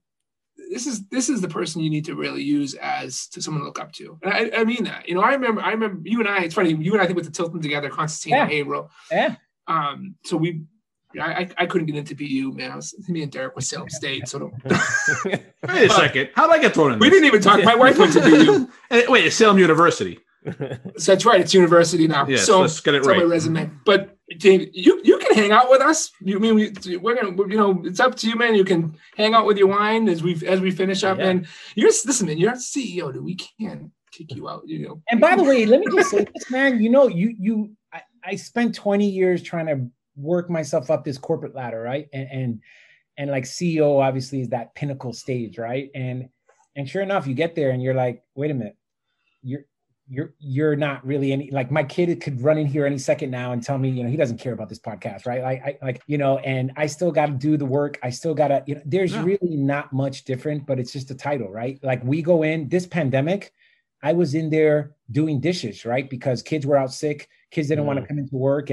this is the person you need to really use as to someone to look up to. And I mean that, I remember you and I, it's funny, you and I think went to Tilton together, Constantino and Haverhill. Yeah. So I couldn't get into BU, man. Me and Derek were Salem State, so don't. Wait a second. How'd I get thrown in? We didn't even talk. My wife went to BU. Wait, it's Salem University. So that's right. It's university now. Yeah, so let's get it right. My resume. But Dave, you can hang out with us. You mean we're gonna, it's up to you, man. You can hang out with your wine as we finish up. Yeah. And you're CEO, dude. We can't kick you out. And by the way, let me just say this, man. I spent 20 years trying to work myself up this corporate ladder, right? And like CEO obviously is that pinnacle stage, right? And sure enough, you get there and you're like, wait a minute, you're not really any, like my kid could run in here any second now and tell me, he doesn't care about this podcast, right? And I still got to do the work. I still got to, there's really not much different, but it's just a title, right? Like we go in this pandemic, I was in there doing dishes, right? Because kids were out sick. Kids didn't want to come into work.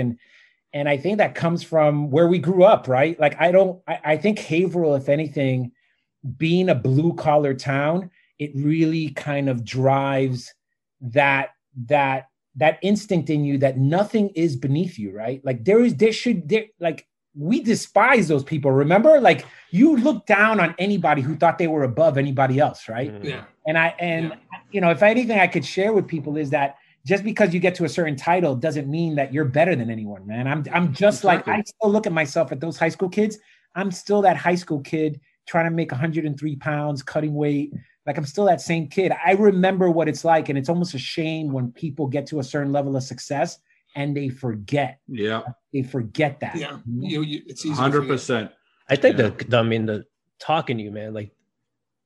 And I think that comes from where we grew up, right? Like I think Haverhill, if anything, being a blue collar town, it really kind of drives that instinct in you that nothing is beneath you, right? Like we despise those people. Remember, like you look down on anybody who thought they were above anybody else, right? Yeah. If anything I could share with people is that just because you get to a certain title doesn't mean that you're better than anyone, man. I'm just exactly. Like, I still look at myself at those high school kids. I'm still that high school kid trying to make 103 pounds, cutting weight. Like I'm still that same kid. I remember what it's like. And it's almost a shame when people get to a certain level of success and they forget. Yeah. They forget that. Yeah. It's easy 100%. I think the talking to you, man, like,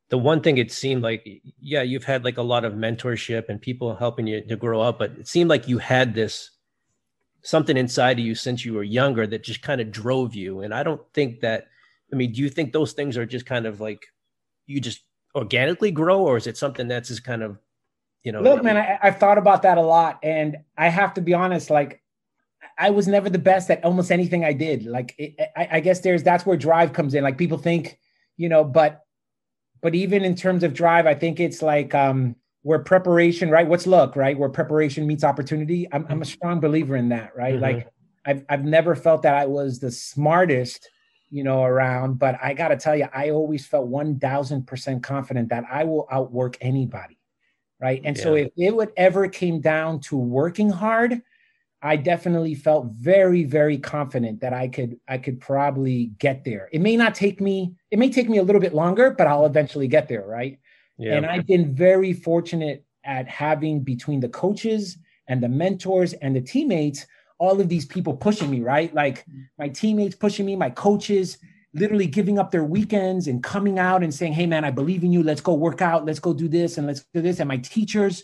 the one thing it seemed like, you've had like a lot of mentorship and people helping you to grow up, but it seemed like you had this something inside of you since you were younger that just kind of drove you. And I don't think that, do you think those things are just kind of like, you just organically grow, or is it something that's just kind of, Look, man, I've thought about that a lot. And I have to be honest, like, I was never the best at almost anything I did. Like, I guess that's where drive comes in. Like people think, But even in terms of drive, I think it's like where preparation, right? What's luck, right? Where preparation meets opportunity. I'm a strong believer in that, right? Mm-hmm. Like I've never felt that I was the smartest, around, but I got to tell you, I always felt 1,000% confident that I will outwork anybody, right? And so if it would ever came down to working hard, I definitely felt very, very confident that I could probably get there. It may take me a little bit longer, but I'll eventually get there, right? Yeah. And I've been very fortunate at having between the coaches and the mentors and the teammates, all of these people pushing me, right? Like my teammates pushing me, my coaches literally giving up their weekends and coming out and saying, hey man, I believe in you. Let's go work out. Let's go do this and let's do this. And my teachers,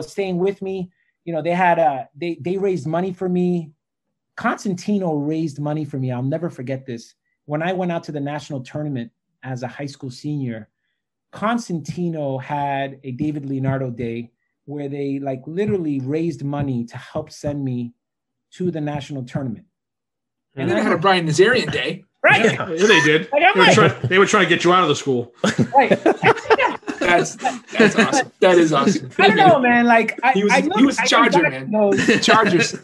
staying with me. They had they raised money for me. Constantino raised money for me. I'll never forget this. When I went out to the national tournament as a high school senior, Constantino had a David Leonardo Day where they like literally raised money to help send me to the national tournament. And then I had a Brian Nazarian Day. Right. Yeah, they did. They were trying to get you out of the school. Right. That's awesome. That is awesome. I don't know, man. Like he was a Charger, man. Chargers.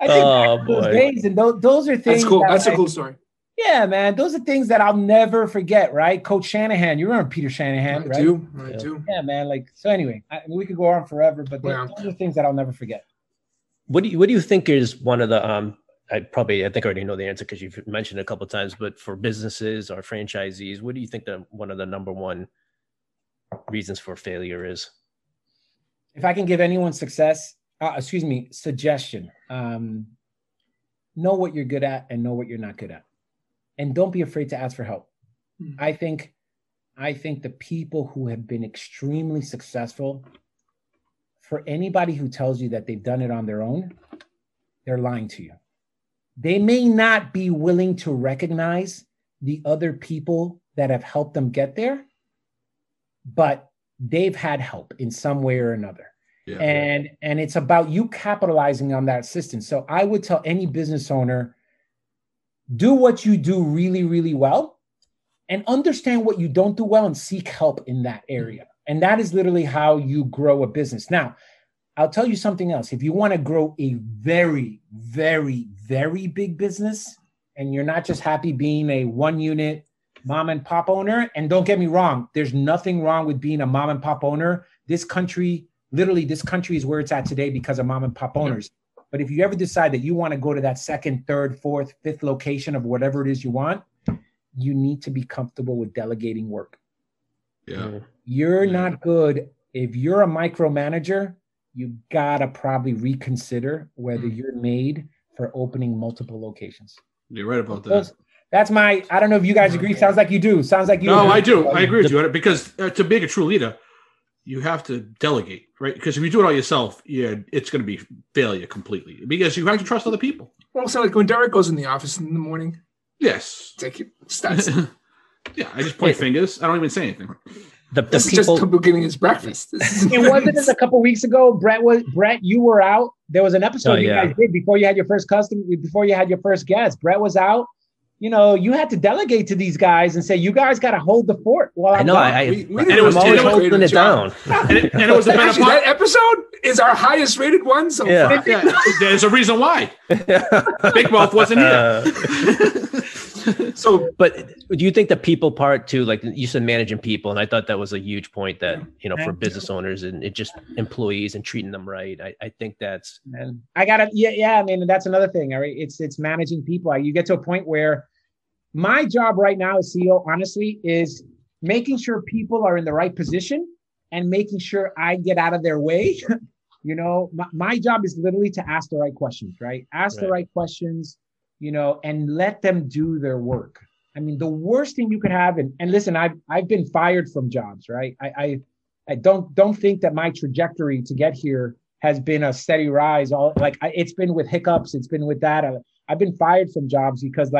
I think those days and those are things. That's cool. That's a cool story. Yeah, man. Those are things that I'll never forget, right? Coach Shanahan. You remember Peter Shanahan, right? I do. Yeah, man. Like so. Anyway, we could go on forever, but those are things that I'll never forget. What do you think is one of the I think I already know the answer because you've mentioned it a couple of times, but for businesses or franchisees, what do you think that one of the number one reasons for failure is? If I can give anyone suggestion, know what you're good at and know what you're not good at. And don't be afraid to ask for help. Mm-hmm. I think the people who have been extremely successful, for anybody who tells you that they've done it on their own, they're lying to you. They may not be willing to recognize the other people that have helped them get there, but they've had help in some way or another. Yeah. And it's about you capitalizing on that assistance. So I would tell any business owner, do what you do really, really well and understand what you don't do well and seek help in that area. And that is literally how you grow a business. Now, I'll tell you something else. If you want to grow a very, very, very big business and you're not just happy being a one-unit mom and pop owner, and don't get me wrong, there's nothing wrong with being a mom and pop owner. This country is where it's at today because of mom and pop owners. Yeah. But if you ever decide that you want to go to that second, third, fourth, fifth location of whatever it is you want, you need to be comfortable with delegating work. Yeah, you're not good. If you're a micromanager, you gotta probably reconsider whether you're made for opening multiple locations. You're right about that. That's my, I don't know if you guys agree. Sounds like you do. Sounds like you. No, agree. I do. I agree with you on it because to be a true leader, you have to delegate, right? Because if you do it all yourself, it's going to be failure completely because you have to trust other people. Well, so like when Derek goes in the office in the morning. Yes. Take it. Yeah, I just point fingers. I don't even say anything. This is just getting his breakfast. Wasn't it a couple weeks ago? Brett, you were out. There was an episode you guys did before you had your first guest. Brett was out. You know, you had to delegate to these guys and say, you guys got to hold the fort. Well, I know. I'm always holding it down. and it was actually, that episode is our highest rated one. So far. Yeah. There's a reason why. Big Mouth wasn't here. But do you think the people part too, like you said, managing people. And I thought that was a huge point that, for business owners and it just employees and treating them right. I think that's. I mean, that's another thing. All right. It's managing people. You get to a point where, my job right now as CEO, honestly, is making sure people are in the right position and making sure I get out of their way. My job is literally to ask the right questions, right? The right questions, and let them do their work. I mean, the worst thing you could have, and listen, I've been fired from jobs, right? I don't think that my trajectory to get here has been a steady rise. It's been with hiccups. It's been with that. I've been fired from jobs because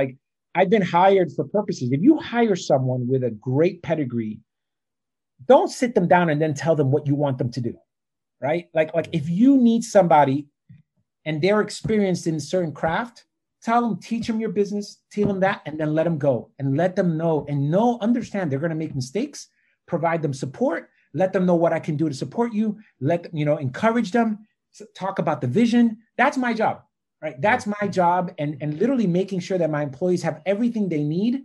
I've been hired for purposes. If you hire someone with a great pedigree, don't sit them down and then tell them what you want them to do, right? Like if you need somebody and they're experienced in a certain craft, tell them, teach them your business, tell them that, and then let them go and let them know and understand they're going to make mistakes, provide them support, let them know what I can do to support you, let them, encourage them, talk about the vision. That's my job. Right. That's my job. And literally making sure that my employees have everything they need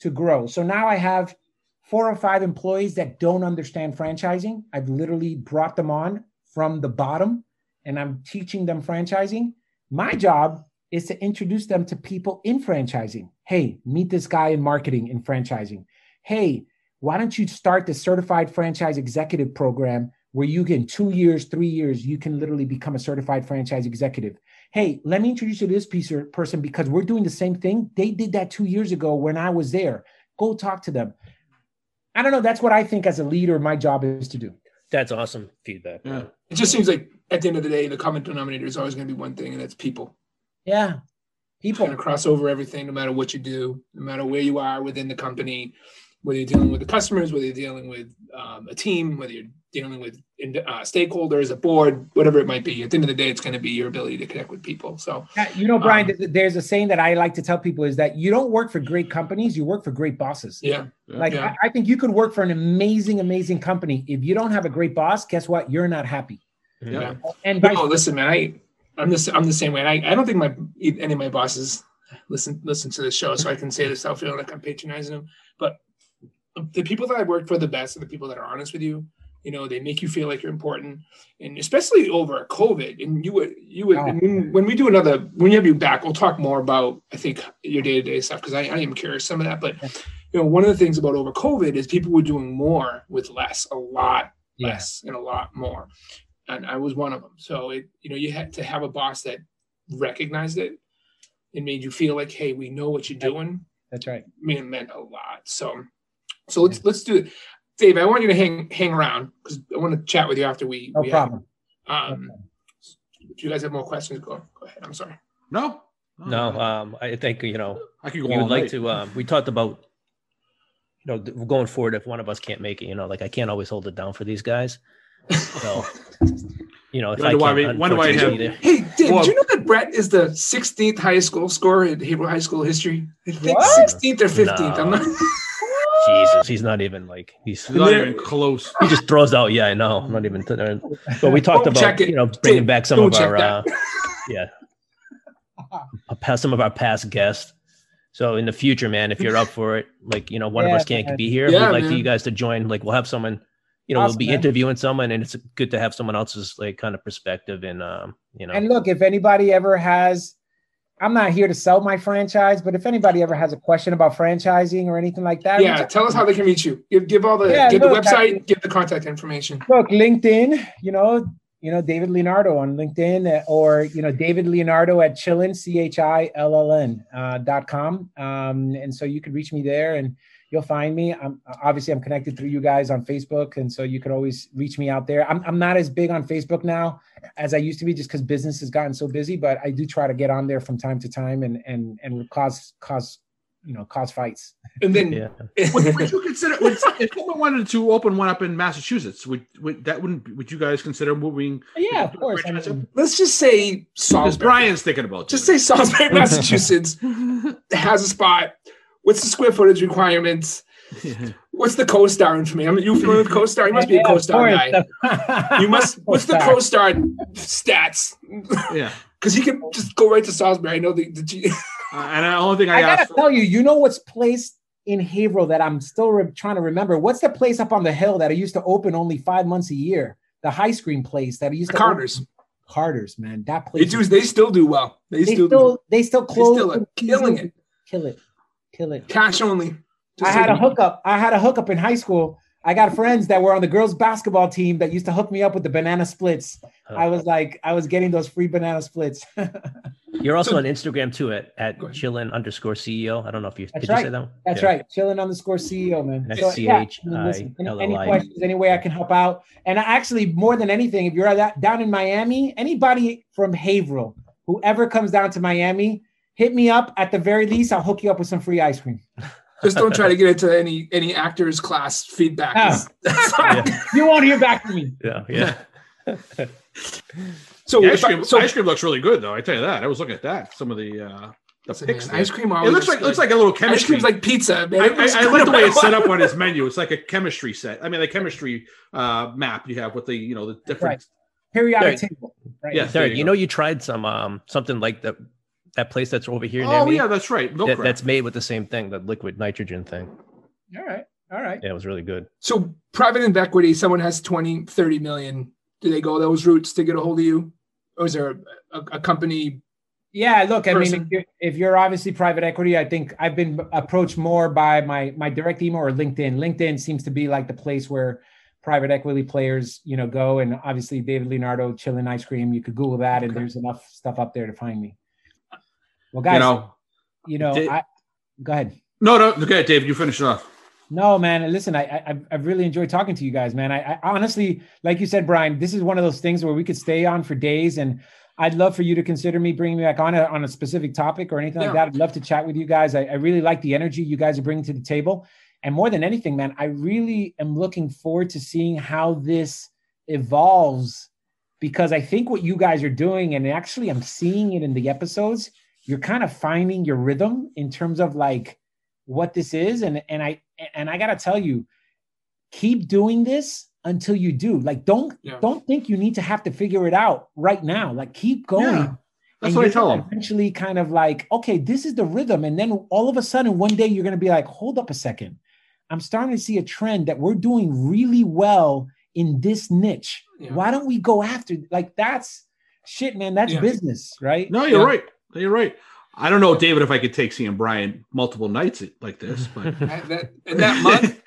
to grow. So now I have 4 or 5 employees that don't understand franchising. I've literally brought them on from the bottom and I'm teaching them franchising. My job is to introduce them to people in franchising. Hey, meet this guy in marketing in franchising. Hey, why don't you start the certified franchise executive program where you can 2 years, 3 years, you can literally become a certified franchise executive. Hey, let me introduce you to this person because we're doing the same thing. They did that 2 years ago when I was there. Go talk to them. I don't know. That's what I think as a leader, my job is to do. That's awesome feedback. Yeah. It just seems like at the end of the day, the common denominator is always going to be one thing, and that's people. Yeah. People. It's going to cross over everything, no matter what you do, no matter where you are within the company, whether you're dealing with the customers, whether you're dealing with a team, whether you're dealing with stakeholders, a board, whatever it might be. At the end of the day, it's going to be your ability to connect with people. So, Brian, there's a saying that I like to tell people is that you don't work for great companies. You work for great bosses. Yeah. I think you could work for an amazing, amazing company. If you don't have a great boss, guess what? You're not happy. Yeah. And listen, man, I'm the same way. And I don't think any of my bosses listen to this show, so I can say this without feeling like I'm patronizing them. But the people that I work for the best are the people that are honest with you, You know, they make you feel like you're important, and especially over COVID. And you would. When we do another, when we have you back, we'll talk more about, I think, your day-to-day stuff, because I am curious some of that. But you know, one of the things about over COVID is people were doing more with less, a lot less, and a lot more. And I was one of them. So it, you know, you had to have a boss that recognized it. It made you feel like, hey, we know what you're doing. That's right. I mean, it meant a lot. So let's do it. Dave, I want you to hang around because I want to chat with you after we. No problem. Do you guys have more questions? Go ahead. I'm sorry. No. I think, you know, I could go on. Like to. We talked about, you know, going forward if one of us can't make it. You know, like I can't always hold it down for these guys. So, you know, if I can't, hey, Dave, well, did you know that Brett is the 16th highest goal scorer in Hebrew high school history? I think 16th or 15th. No. I'm not. Jesus, he's not even like he's not even close. He just throws out. Yeah, I know. I'm not even. But we talked about you know bringing back some of our some of our past guests. So in the future, man, if you're up for it, like you know, one of us can't be here. We'd like you guys to join. Like we'll have someone. You know, we'll be interviewing someone, and it's good to have someone else's like kind of perspective. And you know, and look, if anybody ever has. I'm not here to sell my franchise, but if anybody ever has a question about franchising or anything like that. Yeah, tell us how they can reach you. Give all the the website, give the contact information. Look, LinkedIn, you know, David Leonardo on LinkedIn or, you know, David Leonardo at Chillin, CHILLN.com. And so you can reach me there and you'll find me. I'm connected through you guys on Facebook. And so you could always reach me out there. I'm not as big on Facebook now as I used to be just because business has gotten so busy, but I do try to get on there from time to time and cause fights. And then would you consider, if someone wanted to open one up in Massachusetts, would you guys consider moving? Yeah, of course. I mean, let's just say Salisbury. Brian's thinking about say Salisbury, Massachusetts has a spot. What's the square footage requirements? What's the co-star information? I mean, you familiar with co-star? You must be a co-star guy. What's the co-star stats? Yeah. Because he can just go right to Salisbury. I know and the only thing I gotta tell you, you know what's placed in Haverhill that I'm still trying to remember? What's the place up on the hill that I used to open only 5 months a year? The high screen place that I used to Carter's. Carter's, man. That place. They still do well. They still close. They're killing it. Kill it. Kill it. Cash only. I had a hookup in high school. I got friends that were on the girls' basketball team that used to hook me up with the banana splits. I was getting those free banana splits. You're also on Instagram too at chillin_CEO. I don't know if you say that one? That's right. Chillin _CEO, man. So, any questions, any way I can help out. And actually, more than anything, if you're down in Miami, anybody from Haverhill, whoever comes down to Miami, hit me up. At the very least, I'll hook you up with some free ice cream. Just don't try to get into any actors class feedback. You won't hear back from me. Yeah. So ice cream looks really good, though. I tell you that. I was looking at that. Some of the pics. Ice cream. It looks like a little chemistry. Ice cream's like pizza. I like the way it's set up on its menu. It's like a chemistry set. I mean, the chemistry map you have with the the different periodic table. Right. Yeah, Derek. You know, you tried something like that. That place that's over here. Oh, yeah, that's right. That's made with the same thing, the liquid nitrogen thing. All right. Yeah, it was really good. So private and equity, someone has 20, 30 million. Do they go those routes to get a hold of you? Or is there a company? Yeah, look, person? I mean, if you're obviously private equity, I think I've been approached more by my direct email or LinkedIn. LinkedIn seems to be like the place where private equity players, go. And obviously David Leonardo, Chillin' Ice Cream, you could Google that and there's enough stuff up there to find me. Well, guys, go ahead. No, go ahead, Dave. You finish it off. No, man. Listen, I really enjoyed talking to you guys, man. I honestly, like you said, Brian, this is one of those things where we could stay on for days, and I'd love for you to consider me bringing me back on a specific topic or anything like that. I'd love to chat with you guys. I really like the energy you guys are bringing to the table. And more than anything, man, I really am looking forward to seeing how this evolves, because I think what you guys are doing, and actually I'm seeing it in the episodes, you're kind of finding your rhythm in terms of like what this is. And I gotta tell you, keep doing this until you do. Like, don't think you need to have to figure it out right now. Like, keep going. Yeah, that's what I tell them. Eventually kind of like, okay, this is the rhythm. And then all of a sudden, one day you're going to be like, hold up a second. I'm starting to see a trend that we're doing really well in this niche. Yeah. Why don't we go after, like, that's shit, man. That's business, right? No, you're right. You're right. I don't know, David, if I could take C and Brian multiple nights like this, but that month,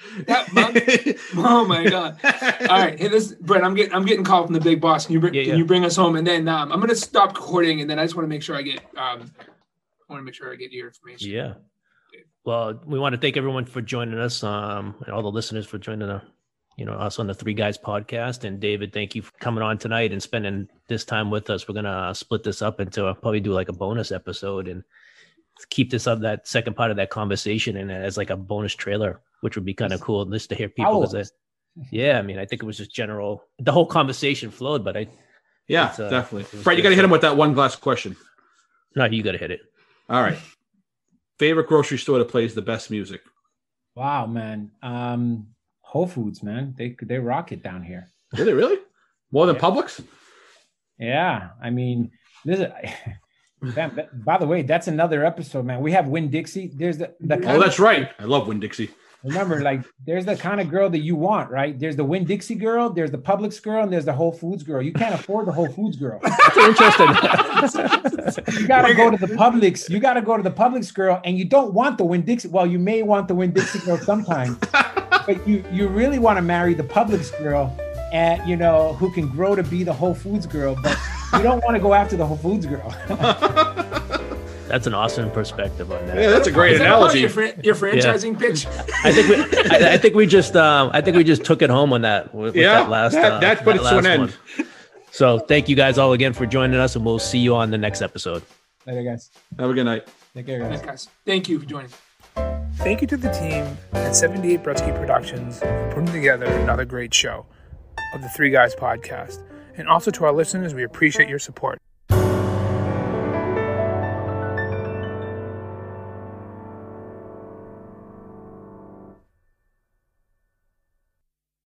oh my God! All right, hey, this Brett, I'm getting called from the big boss. Can you bring us home? And then I'm going to stop recording, and then I just want to make sure I get your information. Yeah. Well, we want to thank everyone for joining us, and all the listeners for joining us on the Three Guys podcast. And David, thank you for coming on tonight and spending this time with us. We're going to split this up into, I'll probably do like a bonus episode and keep this up, that second part of that conversation, and as like a bonus trailer, which would be kind of cool, just to hear people. I think it was just general, the whole conversation flowed, but definitely. Fred, you got to hit him with that one glass question. No, you got to hit it. All right. Favorite grocery store that plays the best music? Wow, man. Whole Foods, man. They rock it down here. Do they really? More than Publix? Yeah. I mean, by the way, that's another episode, man. We have Winn-Dixie. There's the that's right. I love Winn-Dixie. Remember, like, there's the kind of girl that you want, right? There's the Winn-Dixie girl, there's the Publix girl, and there's the Whole Foods girl. You can't afford the Whole Foods girl. That's interesting. You got to go to the Publix. You got to go to the Publix girl, and you don't want the Winn-Dixie. Well, you may want the Winn-Dixie girl sometimes, but you really want to marry the Publix girl, and who can grow to be the Whole Foods girl, but you don't want to go after the Whole Foods girl. That's an awesome perspective on that. Yeah, that's a great analogy. Your franchising pitch. I think we just took it home on that. That put it to an end. So thank you guys all again for joining us, and we'll see you on the next episode. Later, guys. Have a good night. Take care, guys. Thank you for joining. Thank you to the team at 78 Brutsky Productions for putting together another great show of the Three Guys podcast, and also to our listeners, we appreciate your support.